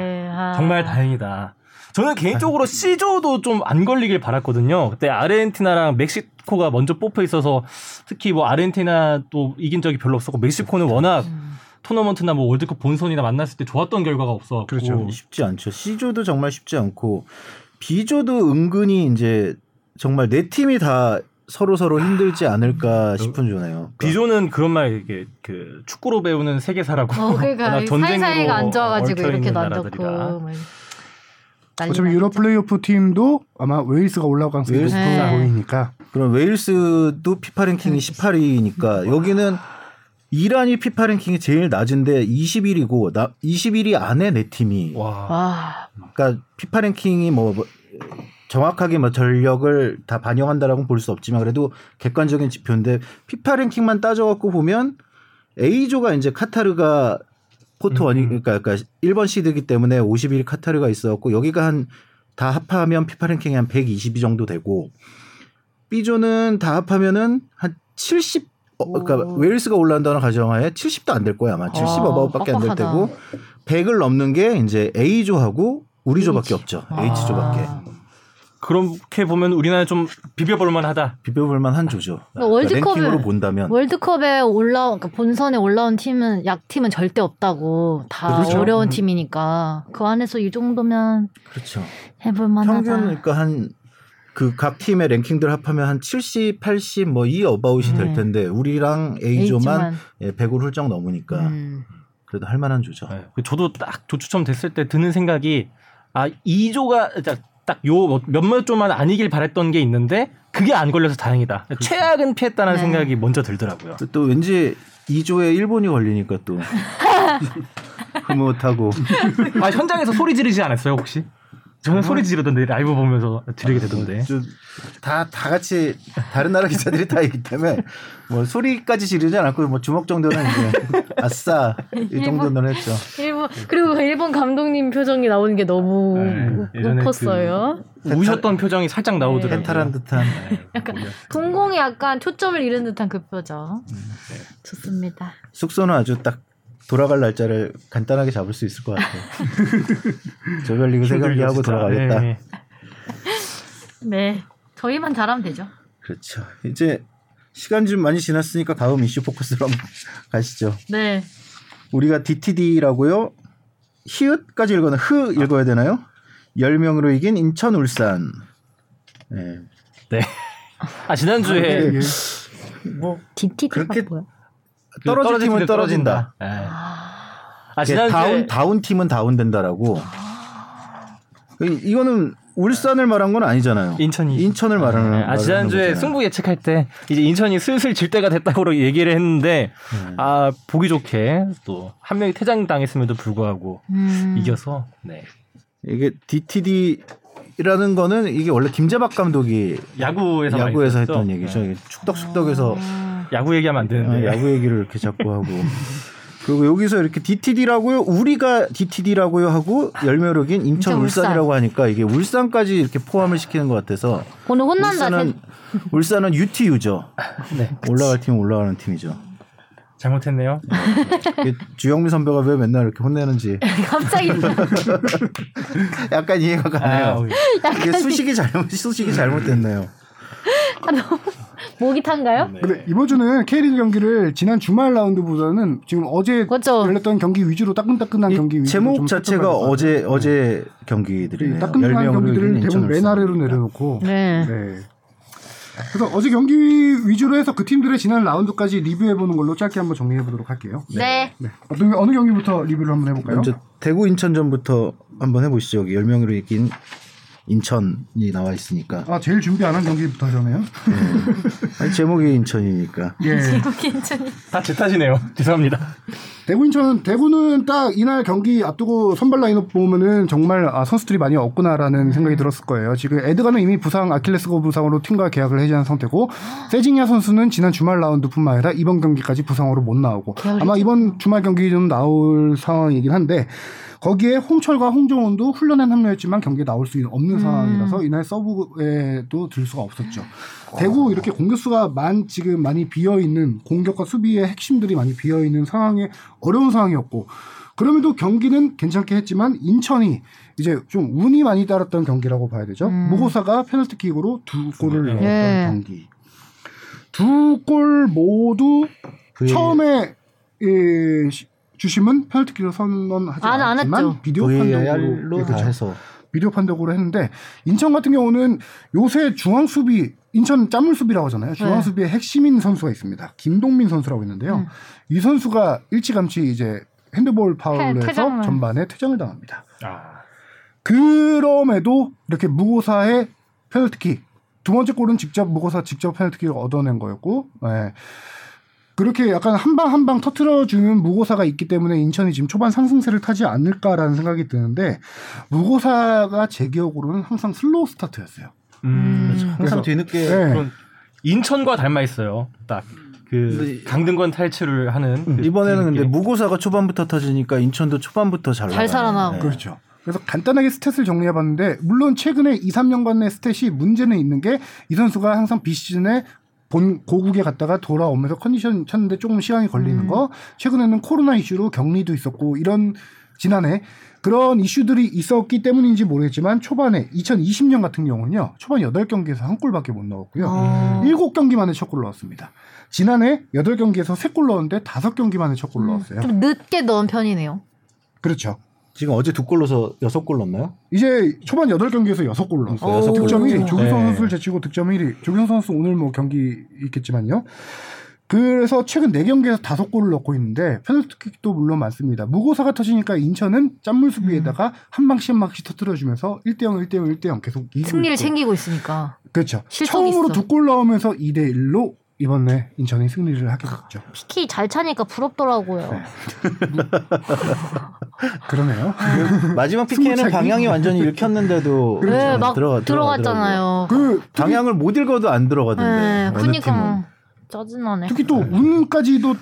정말 다행이다. 저는 개인적으로 C조도 좀 안 걸리길 바랐거든요. 그때 아르헨티나랑 멕시코가 먼저 뽑혀 있어서 특히 뭐 아르헨티나도 이긴 적이 별로 없었고 멕시코는 워낙 토너먼트나 뭐 월드컵 본선이나 만났을 때 좋았던 결과가 없었고 그렇죠. 쉽지 않죠. C조도 정말 쉽지 않고 B조도 은근히 이제 정말 내 팀이 다 서로 힘들지 않을까 싶은 조네요. B조는 그런 말 이게 그 축구로 배우는 세계사라고. 그러니까 사이사이가 안 좋아가지고 이렇게 놔뒀고. 어차피 유럽 플레이오프 팀도 아마 웨일스가 올라올 가능성이 보이니까 그럼 웨일스도 피파 랭킹이 18위니까 여기는 이란이 피파 랭킹이 제일 낮은데 20위이고 21위 안에 내 팀이 그러니까 피파 랭킹이 뭐 정확하게 뭐 전력을 다 반영한다라고 볼 수 없지만 그래도 객관적인 지표인데 피파 랭킹만 따져갖고 보면 A조가 이제 카타르가 포트 원이 그러니까 1번 시드이기 때문에 51 카타르가 있어갖고 여기가 한 다 합하면 피파 랭킹이 한 122 정도 되고 B조는 다 합하면은 한 70 그러니까 웨일스가 올라온다는 가정하에 70도 안 될 거야 아마 70 어바웃밖에 안 될 테고 100을 넘는 게 이제 A조하고 우리조밖에 없죠. H조밖에. 그렇게 보면 우리나라 좀 비벼볼만하다. 비벼볼만한 조죠. 월드컵을 랭킹으로 본다면 월드컵에 올라온 그러니까 본선에 올라온 팀은 약팀은 절대 없다고 다 그렇죠. 어려운 팀이니까 그 안에서 이 정도면 그렇죠. 해볼만하다. 평균 그러니까 한 그 각 팀의 랭킹들 합하면 한 70, 80 뭐 이 어바웃이 될 텐데 우리랑 A조만 100을 훌쩍 넘으니까 그래도 할만한 조죠. 네. 저도 딱 조 추첨 됐을 때 드는 생각이 아 2조가 딱 요 몇몇 조만 아니길 바랬던 게 있는데 그게 안 걸려서 다행이다. 그렇죠. 최악은 피했다는 네. 생각이 먼저 들더라고요. 또 왠지 2조에 일본이 걸리니까 또 흐뭇하고. 아 현장에서 소리 지르지 않았어요 혹시? 저는 소리 지르던데 라이브 보면서 지르게 되던데. 다 같이 다른 나라 기자들이 다 있기 때문에 뭐 소리까지 지르지 않았고 뭐 주먹 정도는 이제 아싸 이 정도는 했죠. 일본 그리고 일본 감독님 표정이 나오는 게 너무 웃겼어요. 그 우셨던 표정이 살짝 나오더라고요. 해탈한 듯한. 약간 동공이 약간 초점을 잃은 듯한 그 표정. 좋습니다. 숙소는 아주 딱. 돌아갈 날짜를 간단하게 잡을 수 있을 것 같아요. 조별리그 생각이 하고 돌아가겠다. 네. 네, 저희만 잘하면 되죠. 그렇죠. 이제 시간 좀 많이 지났으니까 다음 이슈 포커스로 한번 가시죠. 네. 우리가 DTD라고요. 히읗까지 읽거나 흐 읽어야 되나요? 10명으로 이긴 인천 울산. 네. 네. 아 지난주에 뭐 DTD가 뭐야? 떨어진 팀은 떨어진다. 아, 다운 팀은 다운된다라고. 이거는 울산을 말한 건 아니잖아요. 인천을 말하는. 아 지난주에 승부 예측할 때 이제 인천이 슬슬 질 때가 됐다고 얘기를 했는데 아 보기 좋게 또 한 명이 퇴장 당했음에도 불구하고 이겨서 네. 이게 DTD라는 거는 이게 원래 김재박 감독이 야구에서 했던 얘기죠. 네. 축덕숙덕에서. 야구 얘기하면 안 되는데. 아, 야구 얘기를 이렇게 자꾸 하고. 그리고 여기서 이렇게 DTD라고요. 우리가 DTD라고요 하고 열매로긴 인천 울산이라고 하니까 이게 울산까지 이렇게 포함을 시키는 것 같아서. 오늘 혼난다. 울산은 UTU죠. 네. 올라갈 팀은 올라가는 팀이죠. 잘못했네요. 주영민 선배가 왜 맨날 이렇게 혼내는지. 갑자기. 약간 이해가 가네요. 아, 이게 수식이 잘못됐네요. 아, 너무 목이 탄가요? 네. 근데 이번 주는 K리그 경기를 지난 주말 라운드보다는 지금 어제 그렇죠. 열렸던 경기 위주로 따끈따끈한 경기 위주로 제목 자체가 어제 경기들이네요. 따끈한 경기들을 대부분 맨 아래로 내려놓고 네. 그래서 어제 경기 위주로 해서 그 팀들의 지난 라운드까지 리뷰해보는 걸로 짧게 한번 정리해보도록 할게요. 네. 어느 경기부터 리뷰를 한번 해볼까요? 먼저 대구 인천전부터 한번 해보시죠. 여기 10명으로 이긴 인천이 나와 있으니까. 아 제일 준비 안 한 경기부터 하잖아요. 아니, 제목이 인천이니까. 예. 제목이 인천이. 다 제 탓이네요. 죄송합니다. 대구는 딱 이날 경기 앞두고 선발 라인업 보면은 정말 아, 선수들이 많이 없구나라는 생각이 들었을 거예요. 지금 에드가는 이미 부상 아킬레스건 부상으로 팀과 계약을 해지한 상태고 세징야 선수는 지난 주말 라운드뿐만 아니라 이번 경기까지 부상으로 못 나오고 아마 이번 주말 경기 좀 나올 상황이긴 한데. 거기에 홍철과 홍정훈도 훈련엔 합류했지만 경기에 나올 수 없는 상황이라서 이날 서브에도 들 수가 없었죠. 대구 이렇게 공격수가 지금 많이 비어있는 공격과 수비의 핵심들이 많이 비어있는 상황에 어려운 상황이었고 그럼에도 경기는 괜찮게 했지만 인천이 이제 좀 운이 많이 따랐던 경기라고 봐야 되죠. 무고사가 페널티킥으로 2골을 넣었던 경기. 2골 모두 처음에 주심은 페널티킥을 선언하지 않았지만 비디오 판독으로 했는데 인천 같은 경우는 요새 중앙 수비 인천 짠물 수비라고 하잖아요. 중앙 수비의 핵심인 선수가 있습니다. 김동민 선수라고 있는데요. 이 선수가 일찌감치 이제 핸드볼 파울로 해서 전반에 퇴장을 당합니다. 아. 그럼에도 이렇게 무고사의 페널티킥 두 번째 골은 무고사 직접 페널티킥을 얻어낸 거였고 그렇게 약간 한 방 터트려주는 무고사가 있기 때문에 인천이 지금 초반 상승세를 타지 않을까라는 생각이 드는데, 무고사가 제 기억으로는 항상 슬로우 스타트였어요. 그렇죠. 항상 뒤늦게. 네. 그런 인천과 닮아 있어요. 딱. 그 강등권 탈출을 하는 그 이번에는 근데 무고사가 초반부터 터지니까 인천도 초반부터 잘 살아나고. 네. 그렇죠. 그래서 간단하게 스탯을 정리해봤는데, 물론 최근에 2, 3년간의 스탯이 문제는 있는 게 이 선수가 항상 비시즌에 본 고국에 갔다가 돌아오면서 컨디션 찾는데 조금 시간이 걸리는 거, 최근에는 코로나 이슈로 격리도 있었고, 이런 지난해 그런 이슈들이 있었기 때문인지 모르겠지만, 초반에 2020년 같은 경우는요, 초반 8경기에서 한 골밖에 못 넣었고요. 7경기 만에 첫 골 넣었습니다. 지난해 8경기에서 3골 넣었는데 5경기 만에 첫 골 넣었어요. 좀 늦게 넣은 편이네요. 그렇죠. 지금 어제 2골 넣어서 6골 넣었나요? 이제 초반 8경기에서 6골 넣었어요. 득점 1위. 조규성 선수를 제치고 득점 1위. 조규성 선수 오늘 뭐 경기 있겠지만요. 그래서 최근 4경기에서 5골을 넣고 있는데, 페널티킥도 물론 많습니다. 무고사가 터지니까 인천은 짠물 수비에다가 한 방씩 한 방씩 터뜨려주면서 1대0, 1대0, 1대0 계속 이기고 승리를 있고. 챙기고 있으니까. 그렇죠. 처음으로 2골 넣으면서 2대1로 이번에 인천이 승리를 하게 됐죠. 피키 잘 차니까 부럽더라고요. 네. 그러네요. 마지막 피키에는 방향이 완전히 읽혔는데도 그렇죠. 네, 막 들어갔잖아요. 그 방향을 못 읽어도 안 들어가던데. 네, 그러니까 짜증나네. 특히 또 운까지도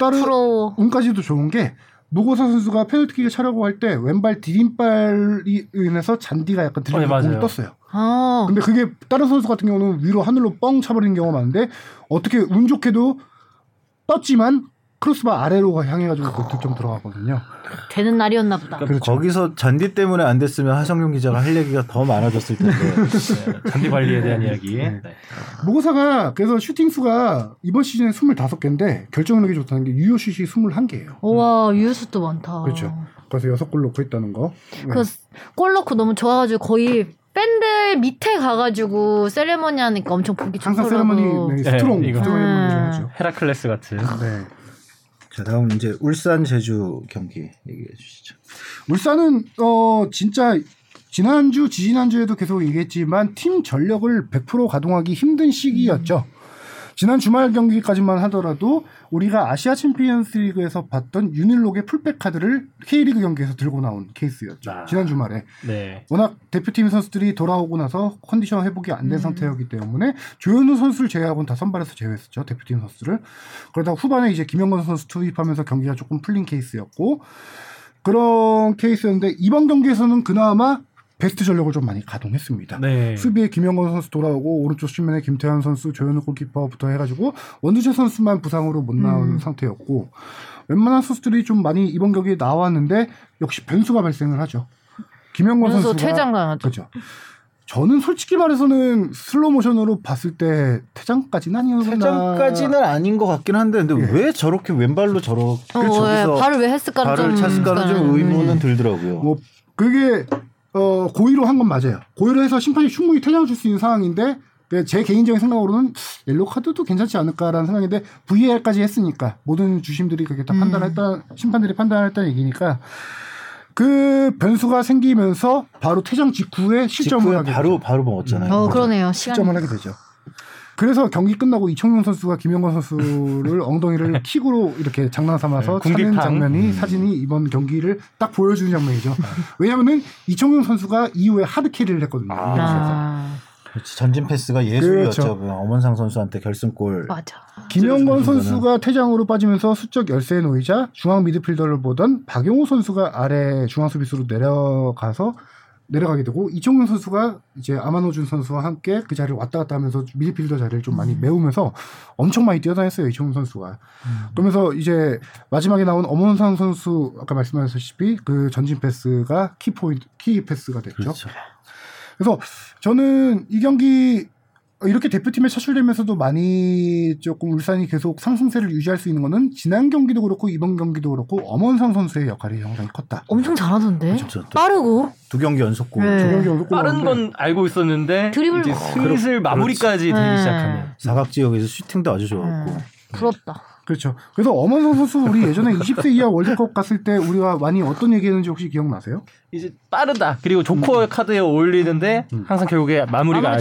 운까지도 좋은 게, 무고사 선수가 페널티킥을 차려고 할 때 왼발 디딤발이 인해서 잔디가 약간 들리고 공을 떴어요. 아. 근데 그게 다른 선수 같은 경우는 위로 하늘로 뻥 차버리는 경우가 많은데, 어떻게 운 좋게도 떴지만 크로스바 아래로 향해가지고 득점 들어가거든요. 되는 날이었나 보다. 그러니까 그렇죠. 거기서 잔디 때문에 안 됐으면 하성룡 기자가 할 얘기가 더 많아졌을 텐데. 네, 잔디 관리에 대한 이야기. 네. 네. 무고사가 그래서 슈팅 수가 이번 시즌에 25개인데 결정력이 좋다는 게 유효슛이 21개예요. 와, 유효슛도 많다. 그렇죠. 그래서 6골 넣고 있다는 거. 그 골 넣고 너무 좋아가지고 거의 밴들 밑에 가가지고 세레머니 하니까 엄청 보기 좋더라고. 항상 세레머니. 네, 스트롱. 네, 헤라클레스 같은. 네. 자, 다음 이제 울산 제주 경기 얘기해 주시죠. 울산은 진짜 지난주 지난주에도 계속 얘기했지만 팀 전력을 100% 가동하기 힘든 시기였죠. 지난 주말 경기까지만 하더라도 우리가 아시아 챔피언스 리그에서 봤던 유닐록의 풀백 카드를 K리그 경기에서 들고 나온 케이스였죠. 지난 주말에. 네. 워낙 대표팀 선수들이 돌아오고 나서 컨디션 회복이 안 된 상태였기 때문에 조현우 선수를 제외하고는 다 선발에서 제외했었죠. 대표팀 선수를. 그러다 후반에 이제 김영건 선수 투입하면서 경기가 조금 풀린 케이스였고, 그런 케이스였는데, 이번 경기에서는 그나마 베스트 전력을 좀 많이 가동했습니다. 네. 수비에 김영건 선수 돌아오고, 오른쪽 측면에 김태환 선수, 조현우 골키퍼부터 해가지고 원두재 선수만 부상으로 못 나온 상태였고, 웬만한 선수들이 좀 많이 이번 경기에 나왔는데 역시 변수가 발생을 하죠. 김영건 선수가 퇴장당하죠. 그렇죠. 저는 솔직히 말해서는 슬로우 모션으로 봤을 때 퇴장까지는 아니었나. 퇴장까지는 아닌 것 같긴 한데, 근데 예. 왜 저렇게 왼발로 저렇게 저기서 발을 왜 했을까는 좀 의문은 들더라고요. 뭐 그게 고의로 한 건 맞아요. 고의로 해서 심판이 충분히 퇴장해줄 수 있는 상황인데, 제 개인적인 생각으로는 옐로 카드도 괜찮지 않을까라는 생각인데, VAR까지 했으니까 모든 주심들이 그렇게 다 판단했다, 심판들이 판단했다는 얘기니까, 그 변수가 생기면서 바로 퇴장 직후에 실점을 하게 바로 되죠. 바로 먹었잖아요. 그러네요. 실점을 하게 되죠. 그래서 경기 끝나고 이청용 선수가 김영건 선수를 엉덩이를 킥으로 이렇게 장난 삼아서 차는 장면이 사진이 이번 경기를 딱 보여주는 장면이죠. 왜냐하면은 이청용 선수가 이후에 하드캐리를 했거든요. 그렇지. 전진 패스가 예술이었죠. 그렇죠. 엄원상 선수한테 결승골. 맞아. 김영건 선수가 퇴장으로 빠지면서 수적 열세에 놓이자 중앙 미드필더를 보던 박용호 선수가 아래 중앙 수비수로 내려가게 되고, 이청용 선수가 이제 아마노준 선수와 함께 그 자리를 왔다 갔다 하면서 미드필더 자리를 좀 많이 메우면서 엄청 많이 뛰어다녔어요, 이청용 선수가. 그러면서 이제 마지막에 나온 엄원상 선수, 아까 말씀하셨다시피 그 전진 패스가 키 패스가 됐죠. 그렇죠. 그래서 저는 이 경기 이렇게 대표팀에 차출되면서도 많이 조금 울산이 계속 상승세를 유지할 수 있는 거는 지난 경기도 그렇고 이번 경기도 그렇고 엄원상 선수의 역할이 상당히 컸다. 엄청 잘하던데. 그렇죠. 빠르고. 두 경기 연속골. 빠른 건 알고 있었는데 드리블 이제 슬슬 마무리까지 되기 시작하네요. 사각지역에서 슈팅도 아주 좋았고. 부럽다. 그렇죠. 그래서 엄원상 선수 우리 예전에 20세 이하 월드컵 갔을 때 우리가 많이 어떤 얘기했는지 혹시 기억나세요? 이제 빠르다. 그리고 조커 카드에 어울리는데 항상 결국에 마무리가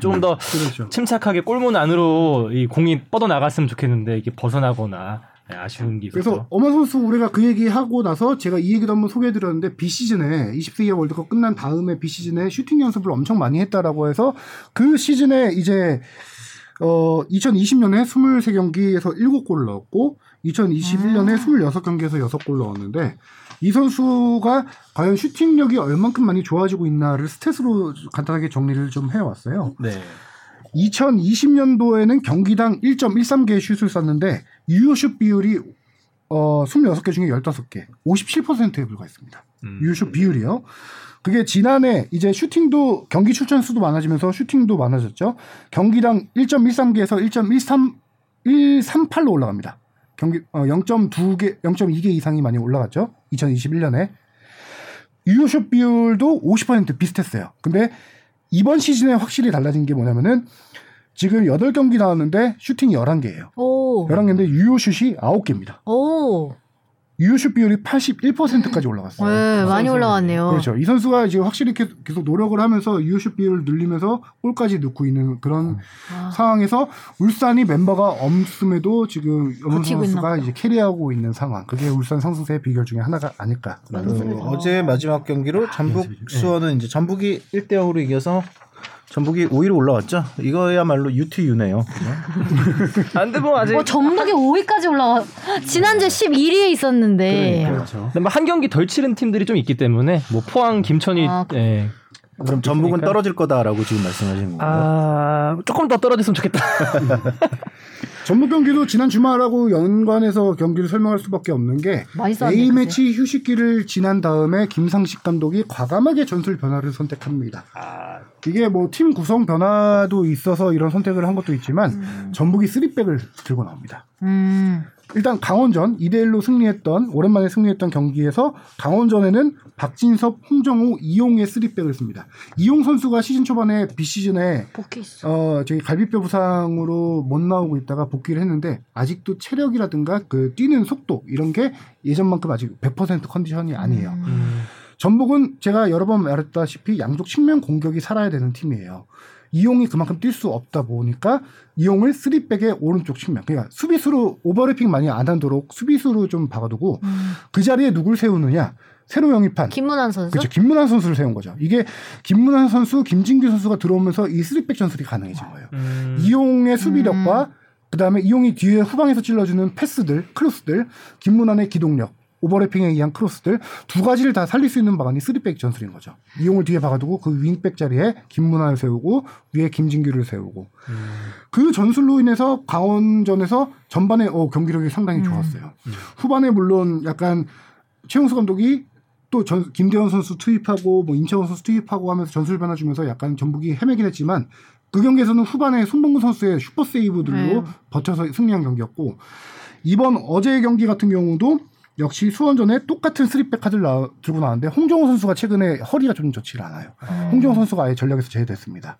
좀 더 그렇죠. 침착하게 골문 안으로 이 공이 뻗어나갔으면 좋겠는데 이게 벗어나거나 네, 아쉬운 기분. 그래서 엄한 선수 우리가 그 얘기하고 나서 제가 이 얘기도 한번 소개해드렸는데 B시즌에 20세기 월드컵 끝난 다음에 B시즌에 슈팅 연습을 엄청 많이 했다라고 해서 그 시즌에 이제 2020년에 23경기에서 7골 넣었고 2021년에 26경기에서 6골 넣었는데 이 선수가 과연 슈팅력이 얼만큼 많이 좋아지고 있나를 스탯으로 간단하게 정리를 좀 해왔어요. 네. 2020년도에는 경기당 1.13개의 슛을 쐈는데 유효슛 비율이 26개 중에 15개 57%에 불과했습니다. 유효슛 비율이요. 그게 지난해 이제 슈팅도 경기 출전 수도 많아지면서 슈팅도 많아졌죠. 경기당 1.13개에서 1.138로 올라갑니다. 경기 0.2개 이상이 많이 올라갔죠. 2021년에 유효슛 비율도 50% 비슷했어요. 근데 이번 시즌에 확실히 달라진 게 뭐냐면은 지금 8경기 나왔는데 슈팅이 11개예요. 오. 11개인데 유효슛이 9개입니다. 오. 유효슛 비율이 81%까지 올라갔어요. 네, 많이 올라왔네요. 그렇죠. 이 선수가 이제 확실히 계속 노력을 하면서 유효슛 비율을 늘리면서 골까지 넣고 있는 그런 상황에서 울산이 멤버가 없음에도 지금 염원 선수가 이제 캐리하고 있는 상황. 그게 울산 상승세의 비결 중에 하나가 아닐까. 어제 마지막 경기로 전북 수원은 이제 전북이 1대0으로 이겨서 전북이 5위로 올라왔죠. 이거야말로 UTU네요. 안 돼 뭐 아직. 전북이 5위까지 올라와. 지난주 11위에 있었는데. 그렇죠. 근데 한 경기 덜 치른 팀들이 좀 있기 때문에 뭐 포항, 김천이. 예. 그럼 전북은 있으니까. 떨어질 거다라고 지금 말씀하시는 거예요? 아 조금 더 떨어졌으면 좋겠다. 전북 경기도 지난 주말하고 연관해서 경기를 설명할 수밖에 없는 게 A매치 휴식기를 지난 다음에 김상식 감독이 과감하게 전술 변화를 선택합니다. 이게 뭐 팀 구성 변화도 있어서 이런 선택을 한 것도 있지만 전북이 3백을 들고 나옵니다. 일단 강원전 2대1로 오랜만에 승리했던 경기에서 강원전에는 박진섭, 홍정우, 이용의 3백을 씁니다. 이용 선수가 시즌 초반에 B시즌에 저기 갈비뼈 부상으로 못 나오고 있다가 복귀를 했는데 아직도 체력이라든가 그 뛰는 속도 이런 게 예전만큼 아직 100% 컨디션이 아니에요. 전북은 제가 여러 번 말했다시피 양쪽 측면 공격이 살아야 되는 팀이에요. 이용이 그만큼 뛸 수 없다 보니까 이용을 3백의 오른쪽 측면 그러니까 수비수로 오버래핑 많이 안 하도록 수비수로 좀 박아두고 그 자리에 누굴 세우느냐 새로 영입한 김문환 선수? 그렇죠. 김문환 선수를 세운 거죠. 이게 김문환 선수, 김진규 선수가 들어오면서 이 3백 전술이 가능해진 거예요. 이용의 수비력과 그다음에 이용이 뒤에 후방에서 찔러주는 패스들, 크로스들 김문환의 기동력 오버래핑에 의한 크로스들 두 가지를 다 살릴 수 있는 방안이 3백 전술인 거죠. 이용을 뒤에 박아두고 그 윙백 자리에 김문환을 세우고 위에 김진규를 세우고 그 전술로 인해서 강원전에서 전반에 경기력이 상당히 좋았어요. 후반에 물론 약간 최용수 감독이 또 김대원 선수 투입하고 뭐 임채원 선수 투입하고 하면서 전술 변화 주면서 약간 전북이 헤매긴 했지만 그 경기에서는 후반에 손범근 선수의 슈퍼 세이브들로 버텨서 승리한 경기였고 이번 어제의 경기 같은 경우도 역시 수원전에 똑같은 3백 카드를 들고 나왔는데 홍정호 선수가 최근에 허리가 좀 좋지 않아요. 홍정호 선수가 아예 전력에서 제외됐습니다.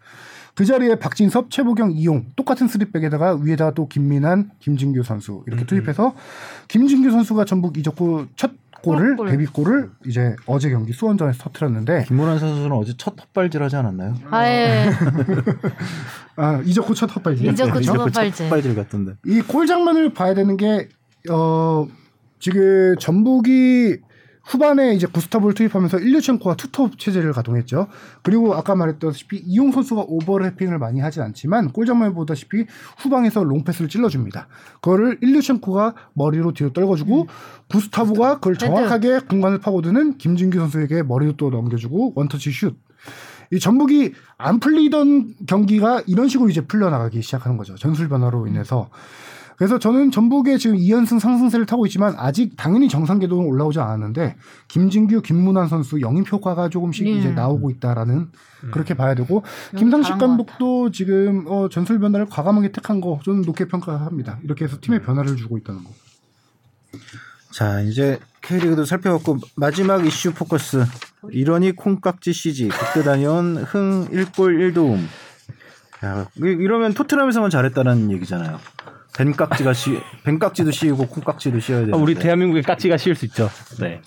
그 자리에 박진섭, 최보경, 이용 똑같은 3백에다가 위에다가 또 김민환, 김진규 선수 이렇게 투입해서 김진규 선수가 전북 이적 후 첫 골을 데뷔골을 이제 어제 경기 수원전에서 터뜨렸는데 김문환 선수는 어제 첫 헛발질 하지 않았나요? 아예 이적 후 첫 헛발질 첫 헛발질 같던데 이 골 장면을 봐야 되는 게 지금 전북이 후반에 이제 구스타브를 투입하면서 일류첸코가 투톱 체제를 가동했죠. 그리고 아까 말했다시피 이용 선수가 오버래핑을 많이 하진 않지만 골장면을 보다시피 후방에서 롱패스를 찔러줍니다. 그거를 일류첸코가 머리로 뒤로 떨궈주고 구스타브가 그걸 정확하게 공간을 파고드는 김진규 선수에게 머리로 또 넘겨주고 원터치 슛. 이 전북이 안 풀리던 경기가 이런 식으로 이제 풀려나가기 시작하는 거죠. 전술 변화로 인해서. 그래서 저는 전북의 지금 2연승 상승세를 타고 있지만 아직 당연히 정상 궤도는 올라오지 않았는데 김진규, 김문환 선수 영입 효과가 조금씩 이제 나오고 있다라는 그렇게 봐야 되고 김상식 감독도 지금 전술 변화를 과감하게 택한 거 저는 높게 평가합니다. 이렇게 해서 팀의 변화를 주고 있다는 거. 자 이제 K리그도 살펴봤고 마지막 이슈 포커스 이러니 콩깍지 CG 국대 다녀온 흥 1골 1도움 야, 이러면 토트넘에서만 잘했다는 얘기잖아요. 뱀깍지도 씌우고 콩깍지도 씌워야 돼요. 우리 대한민국의 깍지가 씌울 수 있죠. 네.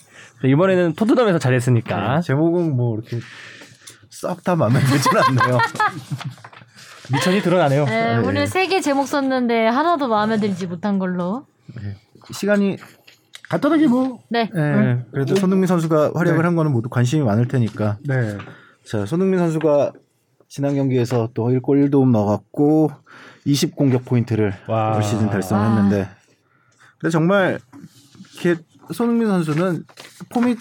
이번에는 토트넘에서 잘했으니까. 네, 제목은 뭐 이렇게 싹 다 마음에 들진 않네요. 미천이 드러나네요. 네, 오늘 세 개 제목 썼는데 하나도 마음에 들지 못한 걸로. 네. 시간이 간단하게 뭐. 네. 네. 그래도 손흥민 선수가 활약을 네. 한 거는 모두 관심이 많을 테니까. 네. 자, 손흥민 선수가 지난 경기에서 또 1골 1도움 넣었고 20공격 포인트를 올 시즌 달성했는데. 근데 정말 이렇게 손흥민 선수는 폼이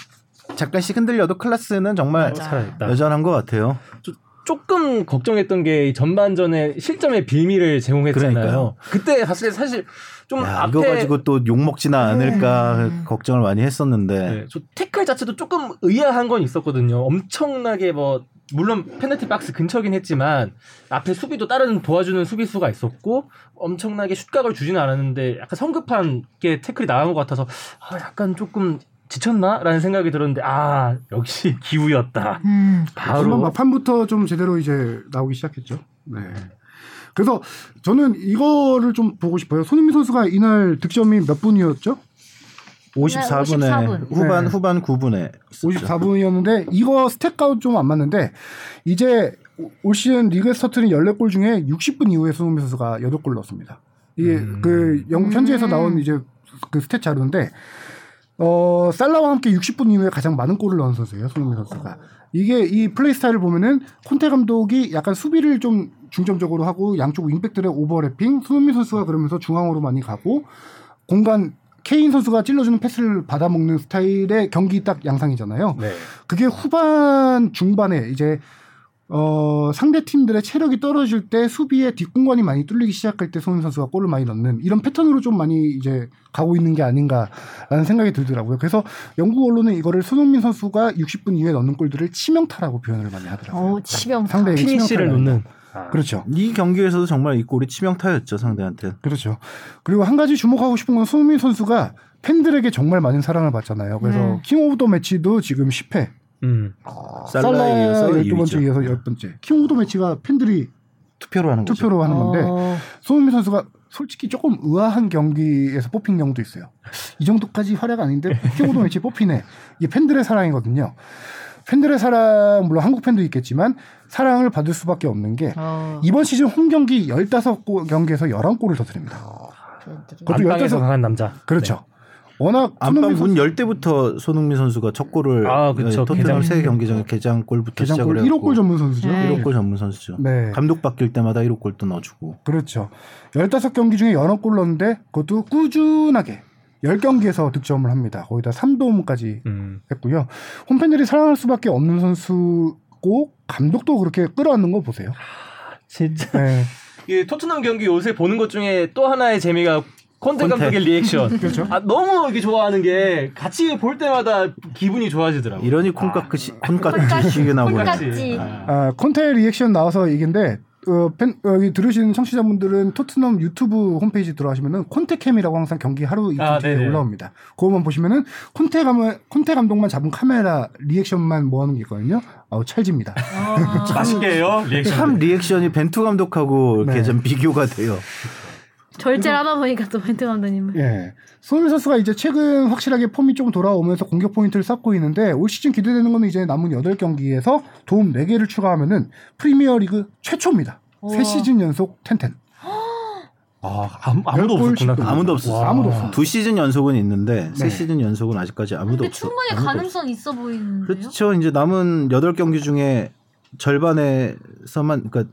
잠깐씩 흔들려도 클래스는 정말 여전한 것 같아요. 조금 걱정했던 게 전반전에 실점의 빌미를 제공했잖아요. 그러니까요. 그때 봤을 때 사실 좀 야, 앞에 이거 가지고 또 욕먹지나 않을까 걱정을 많이 했었는데 네, 저 태클 자체도 조금 의아한 건 있었거든요. 엄청나게 뭐 물론 페널티 박스 근처긴 했지만 앞에 수비도 다른 도와주는 수비수가 있었고 엄청나게 슛각을 주지는 않았는데 약간 성급한 게 태클이 나간 것 같아서 아, 약간 조금 지쳤나라는 생각이 들었는데 아 역시 기우였다. 바로 막판부터 좀 제대로 이제 나오기 시작했죠. 네. 그래서 저는 이거를 좀 보고 싶어요. 손흥민 선수가 이날 득점이 몇 분이었죠? 54분에 54분. 후반 네. 후반 9분에 54분이었는데 이거 스탯가운 좀 안 맞는데 이제 올 시즌 리그에 터트린 14골 중에 60분 이후에 손흥민 선수가 8골 넣었습니다. 이게 그 영국 현지에서 나온 이제 그 스탯 자료인데. 살라와 함께 60분 이후에 가장 많은 골을 넣은 선수예요, 손흥민 선수가. 이게 이 플레이 스타일을 보면은 콘테 감독이 약간 수비를 좀 중점적으로 하고 양쪽 윙백들의 오버래핑, 손흥민 선수가 그러면서 중앙으로 많이 가고 공간 케인 선수가 찔러주는 패스를 받아먹는 스타일의 경기 딱 양상이잖아요. 네. 그게 후반 중반에 이제 상대 팀들의 체력이 떨어질 때 수비의 뒷공간이 많이 뚫리기 시작할 때 손흥민 선수가 골을 많이 넣는 이런 패턴으로 좀 많이 이제 가고 있는 게 아닌가라는 생각이 들더라고요. 그래서 영국 언론은 이거를 손흥민 선수가 60분 이후에 넣는 골들을 치명타라고 표현을 많이 하더라고요. 치명타. 상대에게 피니시를 놓는. 그렇죠. 이 경기에서도 정말 이 골이 치명타였죠, 상대한테. 그렇죠. 그리고 한 가지 주목하고 싶은 건 손흥민 선수가 팬들에게 정말 많은 사랑을 받잖아요. 그래서 킹 오브 더 매치도 지금 10회. 살라에 이어서 12번째 이어서 10번째 킹 오브 더 매치가 팬들이 투표로 하는 건데 손흥민 선수가 솔직히 조금 의아한 경기에서 뽑힌 경우도 있어요. 이 정도까지 활약 아닌데 킹 오브 더 매치 뽑히네. 이게 팬들의 사랑이거든요. 팬들의 사랑 물론 한국 팬도 있겠지만 사랑을 받을 수밖에 없는 게 이번 시즌 홈 경기 15경기에서 11골을 터뜨립니다. 안방에서 강한 남자. 그렇죠. 네. 워낙 안방 문 열 때부터 손흥민 선수가 첫 골을 토트넘 세 경기장에 개장골부터 시작을 했고 1호 골 전문 선수죠. 1호 골 전문 선수죠. 네. 감독 바뀔 때마다 1호 골도 넣어주고. 그렇죠. 15경기 중에 11골 넣었는데 그것도 꾸준하게 10경기에서 득점을 합니다. 거의 다 3도움까지 했고요. 홈팬들이 사랑할 수밖에 없는 선수고 감독도 그렇게 끌어안는 거 보세요. 진짜. 네. 이 토트넘 경기 요새 보는 것 중에 또 하나의 재미가 콘테 감독의 리액션. 그렇죠. 아, 너무 이게 좋아하는 게 같이 볼 때마다 기분이 좋아지더라고요. 이러니 콩깍지 이게 나오고. 콘테 리액션 나와서 이긴데 여기 들으시는 청취자분들은 토트넘 유튜브 홈페이지 들어가시면은 콘테캠이라고 항상 경기 하루 이틀에 올라옵니다. 그거만 보시면은 콘테 감독만 잡은 카메라 리액션만 모아놓은 게 있거든요. 아우 찰집니다. 맛있게요. 참 리액션이 벤투 감독하고 이렇게 좀 비교가 돼요. 절제를 하다 보니까 또 벤투 감독님은 손흥민 선수가 이제 최근 확실하게 폼이 좀 돌아오면서 공격 포인트를 쌓고 있는데 올 시즌 기대되는 건 이제 남은 8경기에서 도움 4개를 추가하면은 프리미어리그 최초입니다. 3시즌 연속 10-10. 아무도 없었구나. 아무도 없었어. 아무도 없어. 2시즌 연속은 있는데 3시즌 연속은 아직까지 아무도 없어. 근데 충분히 가능성 있어 보이는데요. 그렇죠. 이제 남은 8경기 중에 절반에서만 그러니까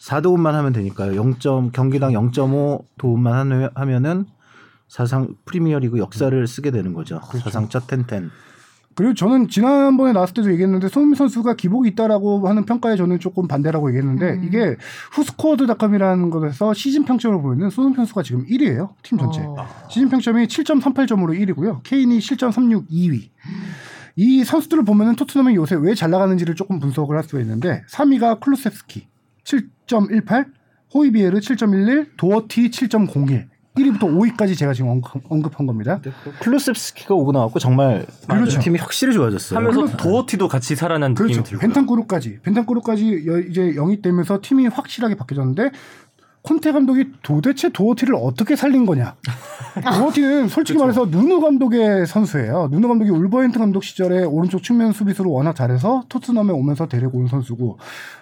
4도움만 하면 되니까요. 경기당 0.5 도움만 하면은 사상 프리미어리그 역사를 쓰게 되는 거죠. 그렇죠. 사상 첫 10-10. 그리고 저는 지난번에 나왔을 때도 얘기했는데 손흥민 선수가 기복이 있다라고 하는 평가에 저는 조금 반대라고 얘기했는데 이게 후스코어드닷컴이라는 곳에서 시즌 평점을 보이는 손흥민 선수가 지금 1위예요. 팀 전체. 시즌 평점이 7.38점으로 1위고요. 케인이 7.36 2위. 이 선수들을 보면은 토트넘이 요새 왜 잘 나가는지를 조금 분석을 할 수가 있는데 3위가 클루셉스키 7.18, 호이비에르 7.11, 도어티 7.01. 1위부터 5위까지 제가 지금 언급한 겁니다. 클루셉스키가 오고 나왔고 정말 그렇죠. 팀이 확실히 좋아졌어요. 하면서 도어티도 같이 살아난 그렇죠. 느낌이 들고요. 벤탄코르까지 이제 영입되면서 팀이 확실하게 바뀌어졌는데 콘테 감독이 도대체 도어티를 어떻게 살린 거냐. 도어티는 솔직히 말해서 누누 감독의 선수예요. 누누 감독이 울버햄튼 감독 시절에 오른쪽 측면 수비수로 워낙 잘해서 토트넘에 오면서 데리고 온 선수고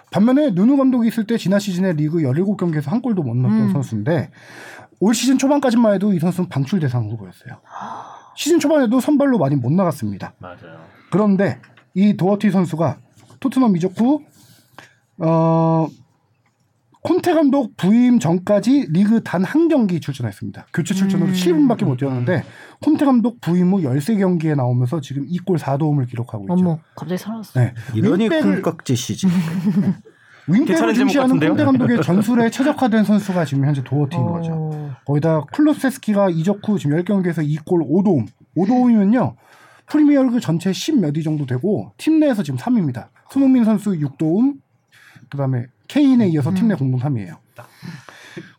반면에 누누 감독이 있을 때 지난 시즌에 리그 17경기에서 한 골도 못 넣었던 선수인데 올 시즌 초반까지만 해도 이 선수는 방출 대상 후보였어요. 시즌 초반에도 선발로 많이 못 나갔습니다. 맞아요. 그런데 이 도어티 선수가 토트넘 이적 후 콘테 감독 부임 전까지 리그 단 한 경기 출전했습니다. 교체 출전으로 7분밖에 못 뛰었는데 콘테 감독 부임 후 13경기에 나오면서 지금 2골 4도움을 기록하고 있죠. 어머, 갑자기 살았어. 네. 이러니 쿵깍지시지. 윙백을 중시하는 콘테 감독의 전술에 최적화된 선수가 지금 현재 도어티인 거죠. 거기다 클롭세스키가 이적 후 지금 10경기에서 2골 5도움. 5도움이면요. 프리미어리그 전체 10몇 위 정도 되고 팀 내에서 지금 3위입니다. 손흥민 선수 6도움. 그다음에 케인에 이어서 팀 내 공동 3위예요.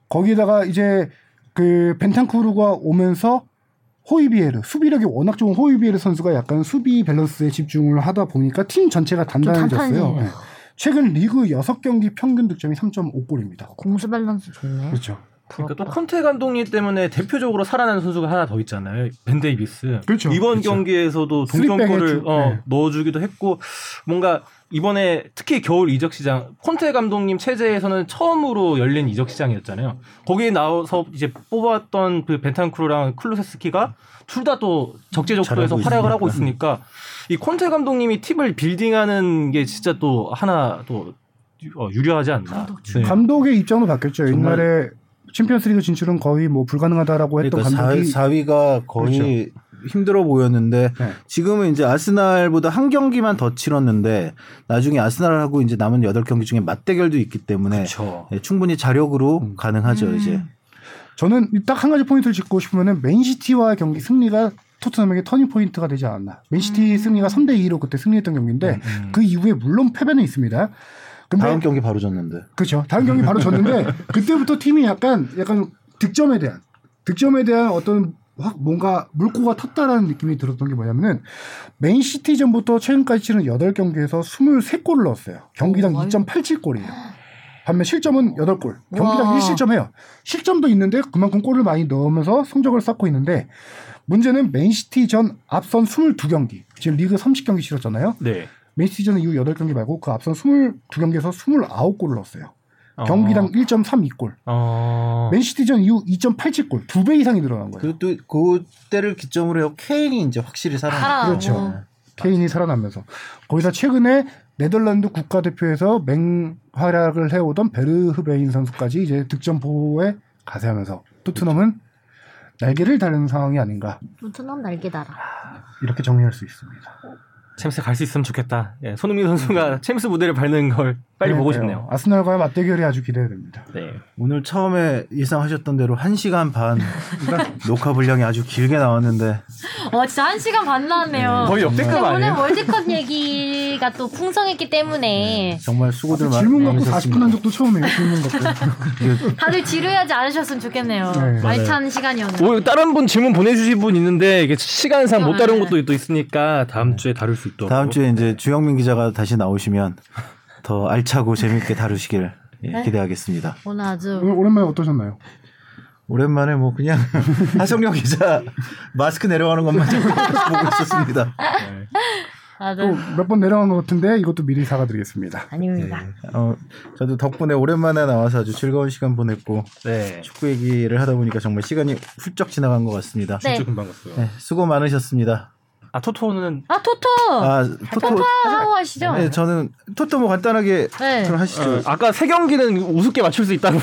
거기다가 이제 그 벤탄쿠르가 오면서 호이비에르 수비력이 워낙 좋은 호이비에르 선수가 약간 수비 밸런스에 집중을 하다 보니까 팀 전체가 단단해졌어요. 네. 최근 리그 6경기 평균 득점이 3.5골입니다. 공수 밸런스 좋네요. 그렇죠. 그러니까 또 콘테 감독님 때문에 대표적으로 살아난 선수가 하나 더 있잖아요. 벤 데이비스. 그렇죠. 이번 그렇죠. 경기에서도 동점골을 네. 넣어주기도 했고 뭔가 이번에 특히 겨울 이적 시장 콘테 감독님 체제에서는 처음으로 열린 이적 시장이었잖아요. 거기에 나와서 이제 뽑았던 그 벤탄쿠르랑 클루세스키가 둘 다 또 적재적소에서 활약을 하고 있으니까 이 콘테 감독님이 팀을 빌딩하는 게 진짜 또 하나 또 유리하지 않나. 네. 감독의 입장도 바뀌었죠. 옛날에 챔피언스리그 진출은 거의 뭐 불가능하다라고 했던 그러니까 감독이 4위가 거의 그렇죠. 힘들어 보였는데 네. 지금은 이제 아스날보다 한 경기만 더 치렀는데 나중에 아스날하고 이제 남은 8경기 중에 맞대결도 있기 때문에 그렇죠. 네, 충분히 자력으로 가능하죠 이제. 저는 딱 한 가지 포인트를 짚고 싶으면은 맨시티와 경기 승리가 토트넘에게 터닝 포인트가 되지 않았나. 맨시티 승리가 3-2로 그때 승리했던 경기인데 그 이후에 물론 패배는 있습니다. 다음 경기 바로 졌는데. 그렇죠. 다음 경기 바로 졌는데 그때부터 팀이 약간 득점에 대한 어떤 확 뭔가 물꼬가 탔다라는 느낌이 들었던 게 뭐냐면은 맨시티전부터 최근까지 치른 8경기에서 23골을 넣었어요. 경기당 2.87골이에요. 반면 실점은 8골. 경기당 와. 1실점해요. 실점도 있는데 그만큼 골을 많이 넣으면서 성적을 쌓고 있는데 문제는 맨시티전 앞선 22경기. 지금 리그 30경기 치렀잖아요. 네. 맨시티전 이후 8경기 말고 그 앞선 22경기에서 29골을 넣었어요. 경기당 1.32골. 맨시티전 이후 2.87골. 2배 이상이 늘어난 거예요. 그것도 그때를 기점으로 해서 케인이 이제 확실히 살아났어요. 그렇죠. 케인이 살아나면서. 거기다 최근에 네덜란드 국가대표에서 맹활약을 해오던 베르흐베인 선수까지 이제 득점 보호에 가세하면서 토트넘은 날개를 다는 상황이 아닌가. 토트넘 날개 달아. 이렇게 정리할 수 있습니다. 챔스 갈 수 있으면 좋겠다. 예, 손흥민 선수가 챔스 무대를 밟는 걸 빨리 보고 싶네요. 맞습니다. 맞대결이 아주 기대됩니다. 네. 오늘 처음에 예상하셨던 대로 1시간 반 녹화 분량이 아주 길게 나왔는데 진짜 1시간 반 나왔네요. 거의 역대급 아니에요? 오늘 월드컵 얘기가 또 풍성했기 때문에 정말 수고들 많이 질문 갖고 40분 한 적도 처음이에요. 질문 갖고 다들 지루해하지 않으셨으면 좋겠네요. 네. 알찬 시간이었네요. 오늘 다른 분 질문 보내주신 분 있는데 이게 시간상 못 다룬 것도 또 있으니까 다음 주에 다룰 수 있도록 다음 주에 이제 주영민 기자가 다시 나오시면 더 알차고 재밌게 다루시길 네? 기대하겠습니다. 오늘 아주 오랜만에 어떠셨나요? 오랜만에 뭐 그냥 하성룡 기자 마스크 내려가는 것만 보고 있었습니다. 네. 또 몇 번 내려간 것 같은데 이것도 미리 사과드리겠습니다. 아닙니다. 네. 저도 덕분에 오랜만에 나와서 아주 즐거운 시간 보냈고 네. 축구 얘기를 하다 보니까 정말 시간이 훌쩍 지나간 것 같습니다. 네. 진짜 금방 갔어요. 네. 수고 많으셨습니다. 토토는 토토 하고 하시죠? 네, 저는 토토 뭐 간단하게 네. 그럼 하시죠. 아까 세 경기는 우습게 맞출 수 있다고.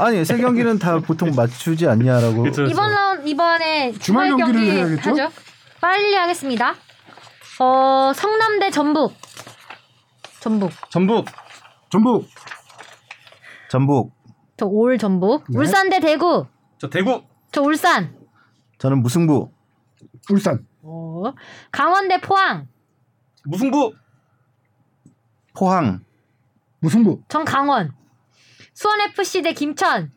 아니 세 경기는 다 보통 맞추지 않냐라고. 그쵸, 그쵸. 이번에 주말 경기를 해야겠죠? 하죠. 빨리 하겠습니다. 성남대 전북. 저 올 전북. 네. 울산대 대구. 저 대구. 저 울산. 저는 무승부. 울산. 강원대 포항 무승부 전 강원 수원FC 대 김천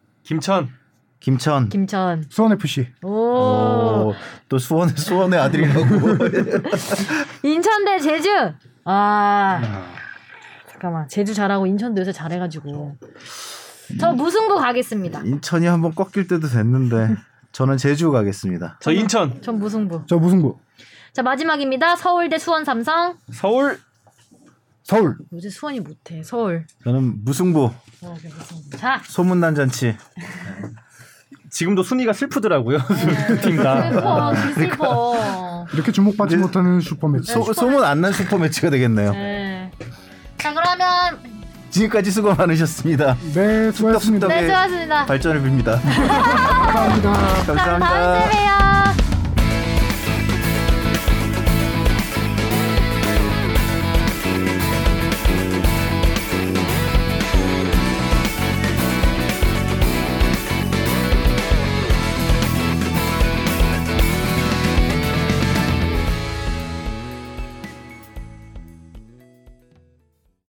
수원FC 또 수원의 아들이라고 인천 대 제주 잠깐만 제주 잘하고 인천도 요새 잘해가지고 저 무승부 가겠습니다. 인천이 한번 꺾일 때도 됐는데 저는 제주 가겠습니다. 저 인천. 전 무승부. 저 무승부. 자 마지막입니다. 서울대 수원 삼성. 서울. 요새 수원이 못해. 서울. 저는 무승부. 자 소문난 잔치. 지금도 순위가 슬프더라고요. 네. 팀 다. 슬퍼, 슬퍼. 이렇게 주목받지 못하는 슈퍼매치. 네, 소문 안 난 슈퍼매치가 되겠네요. 네. 자, 그러면 지금까지 수고 많으셨습니다. 네, 수고하셨습니다. 네, 수고하셨습니다. 발전을 빕니다. 감사합니다. 감사합니다. 다음 주에 봬요.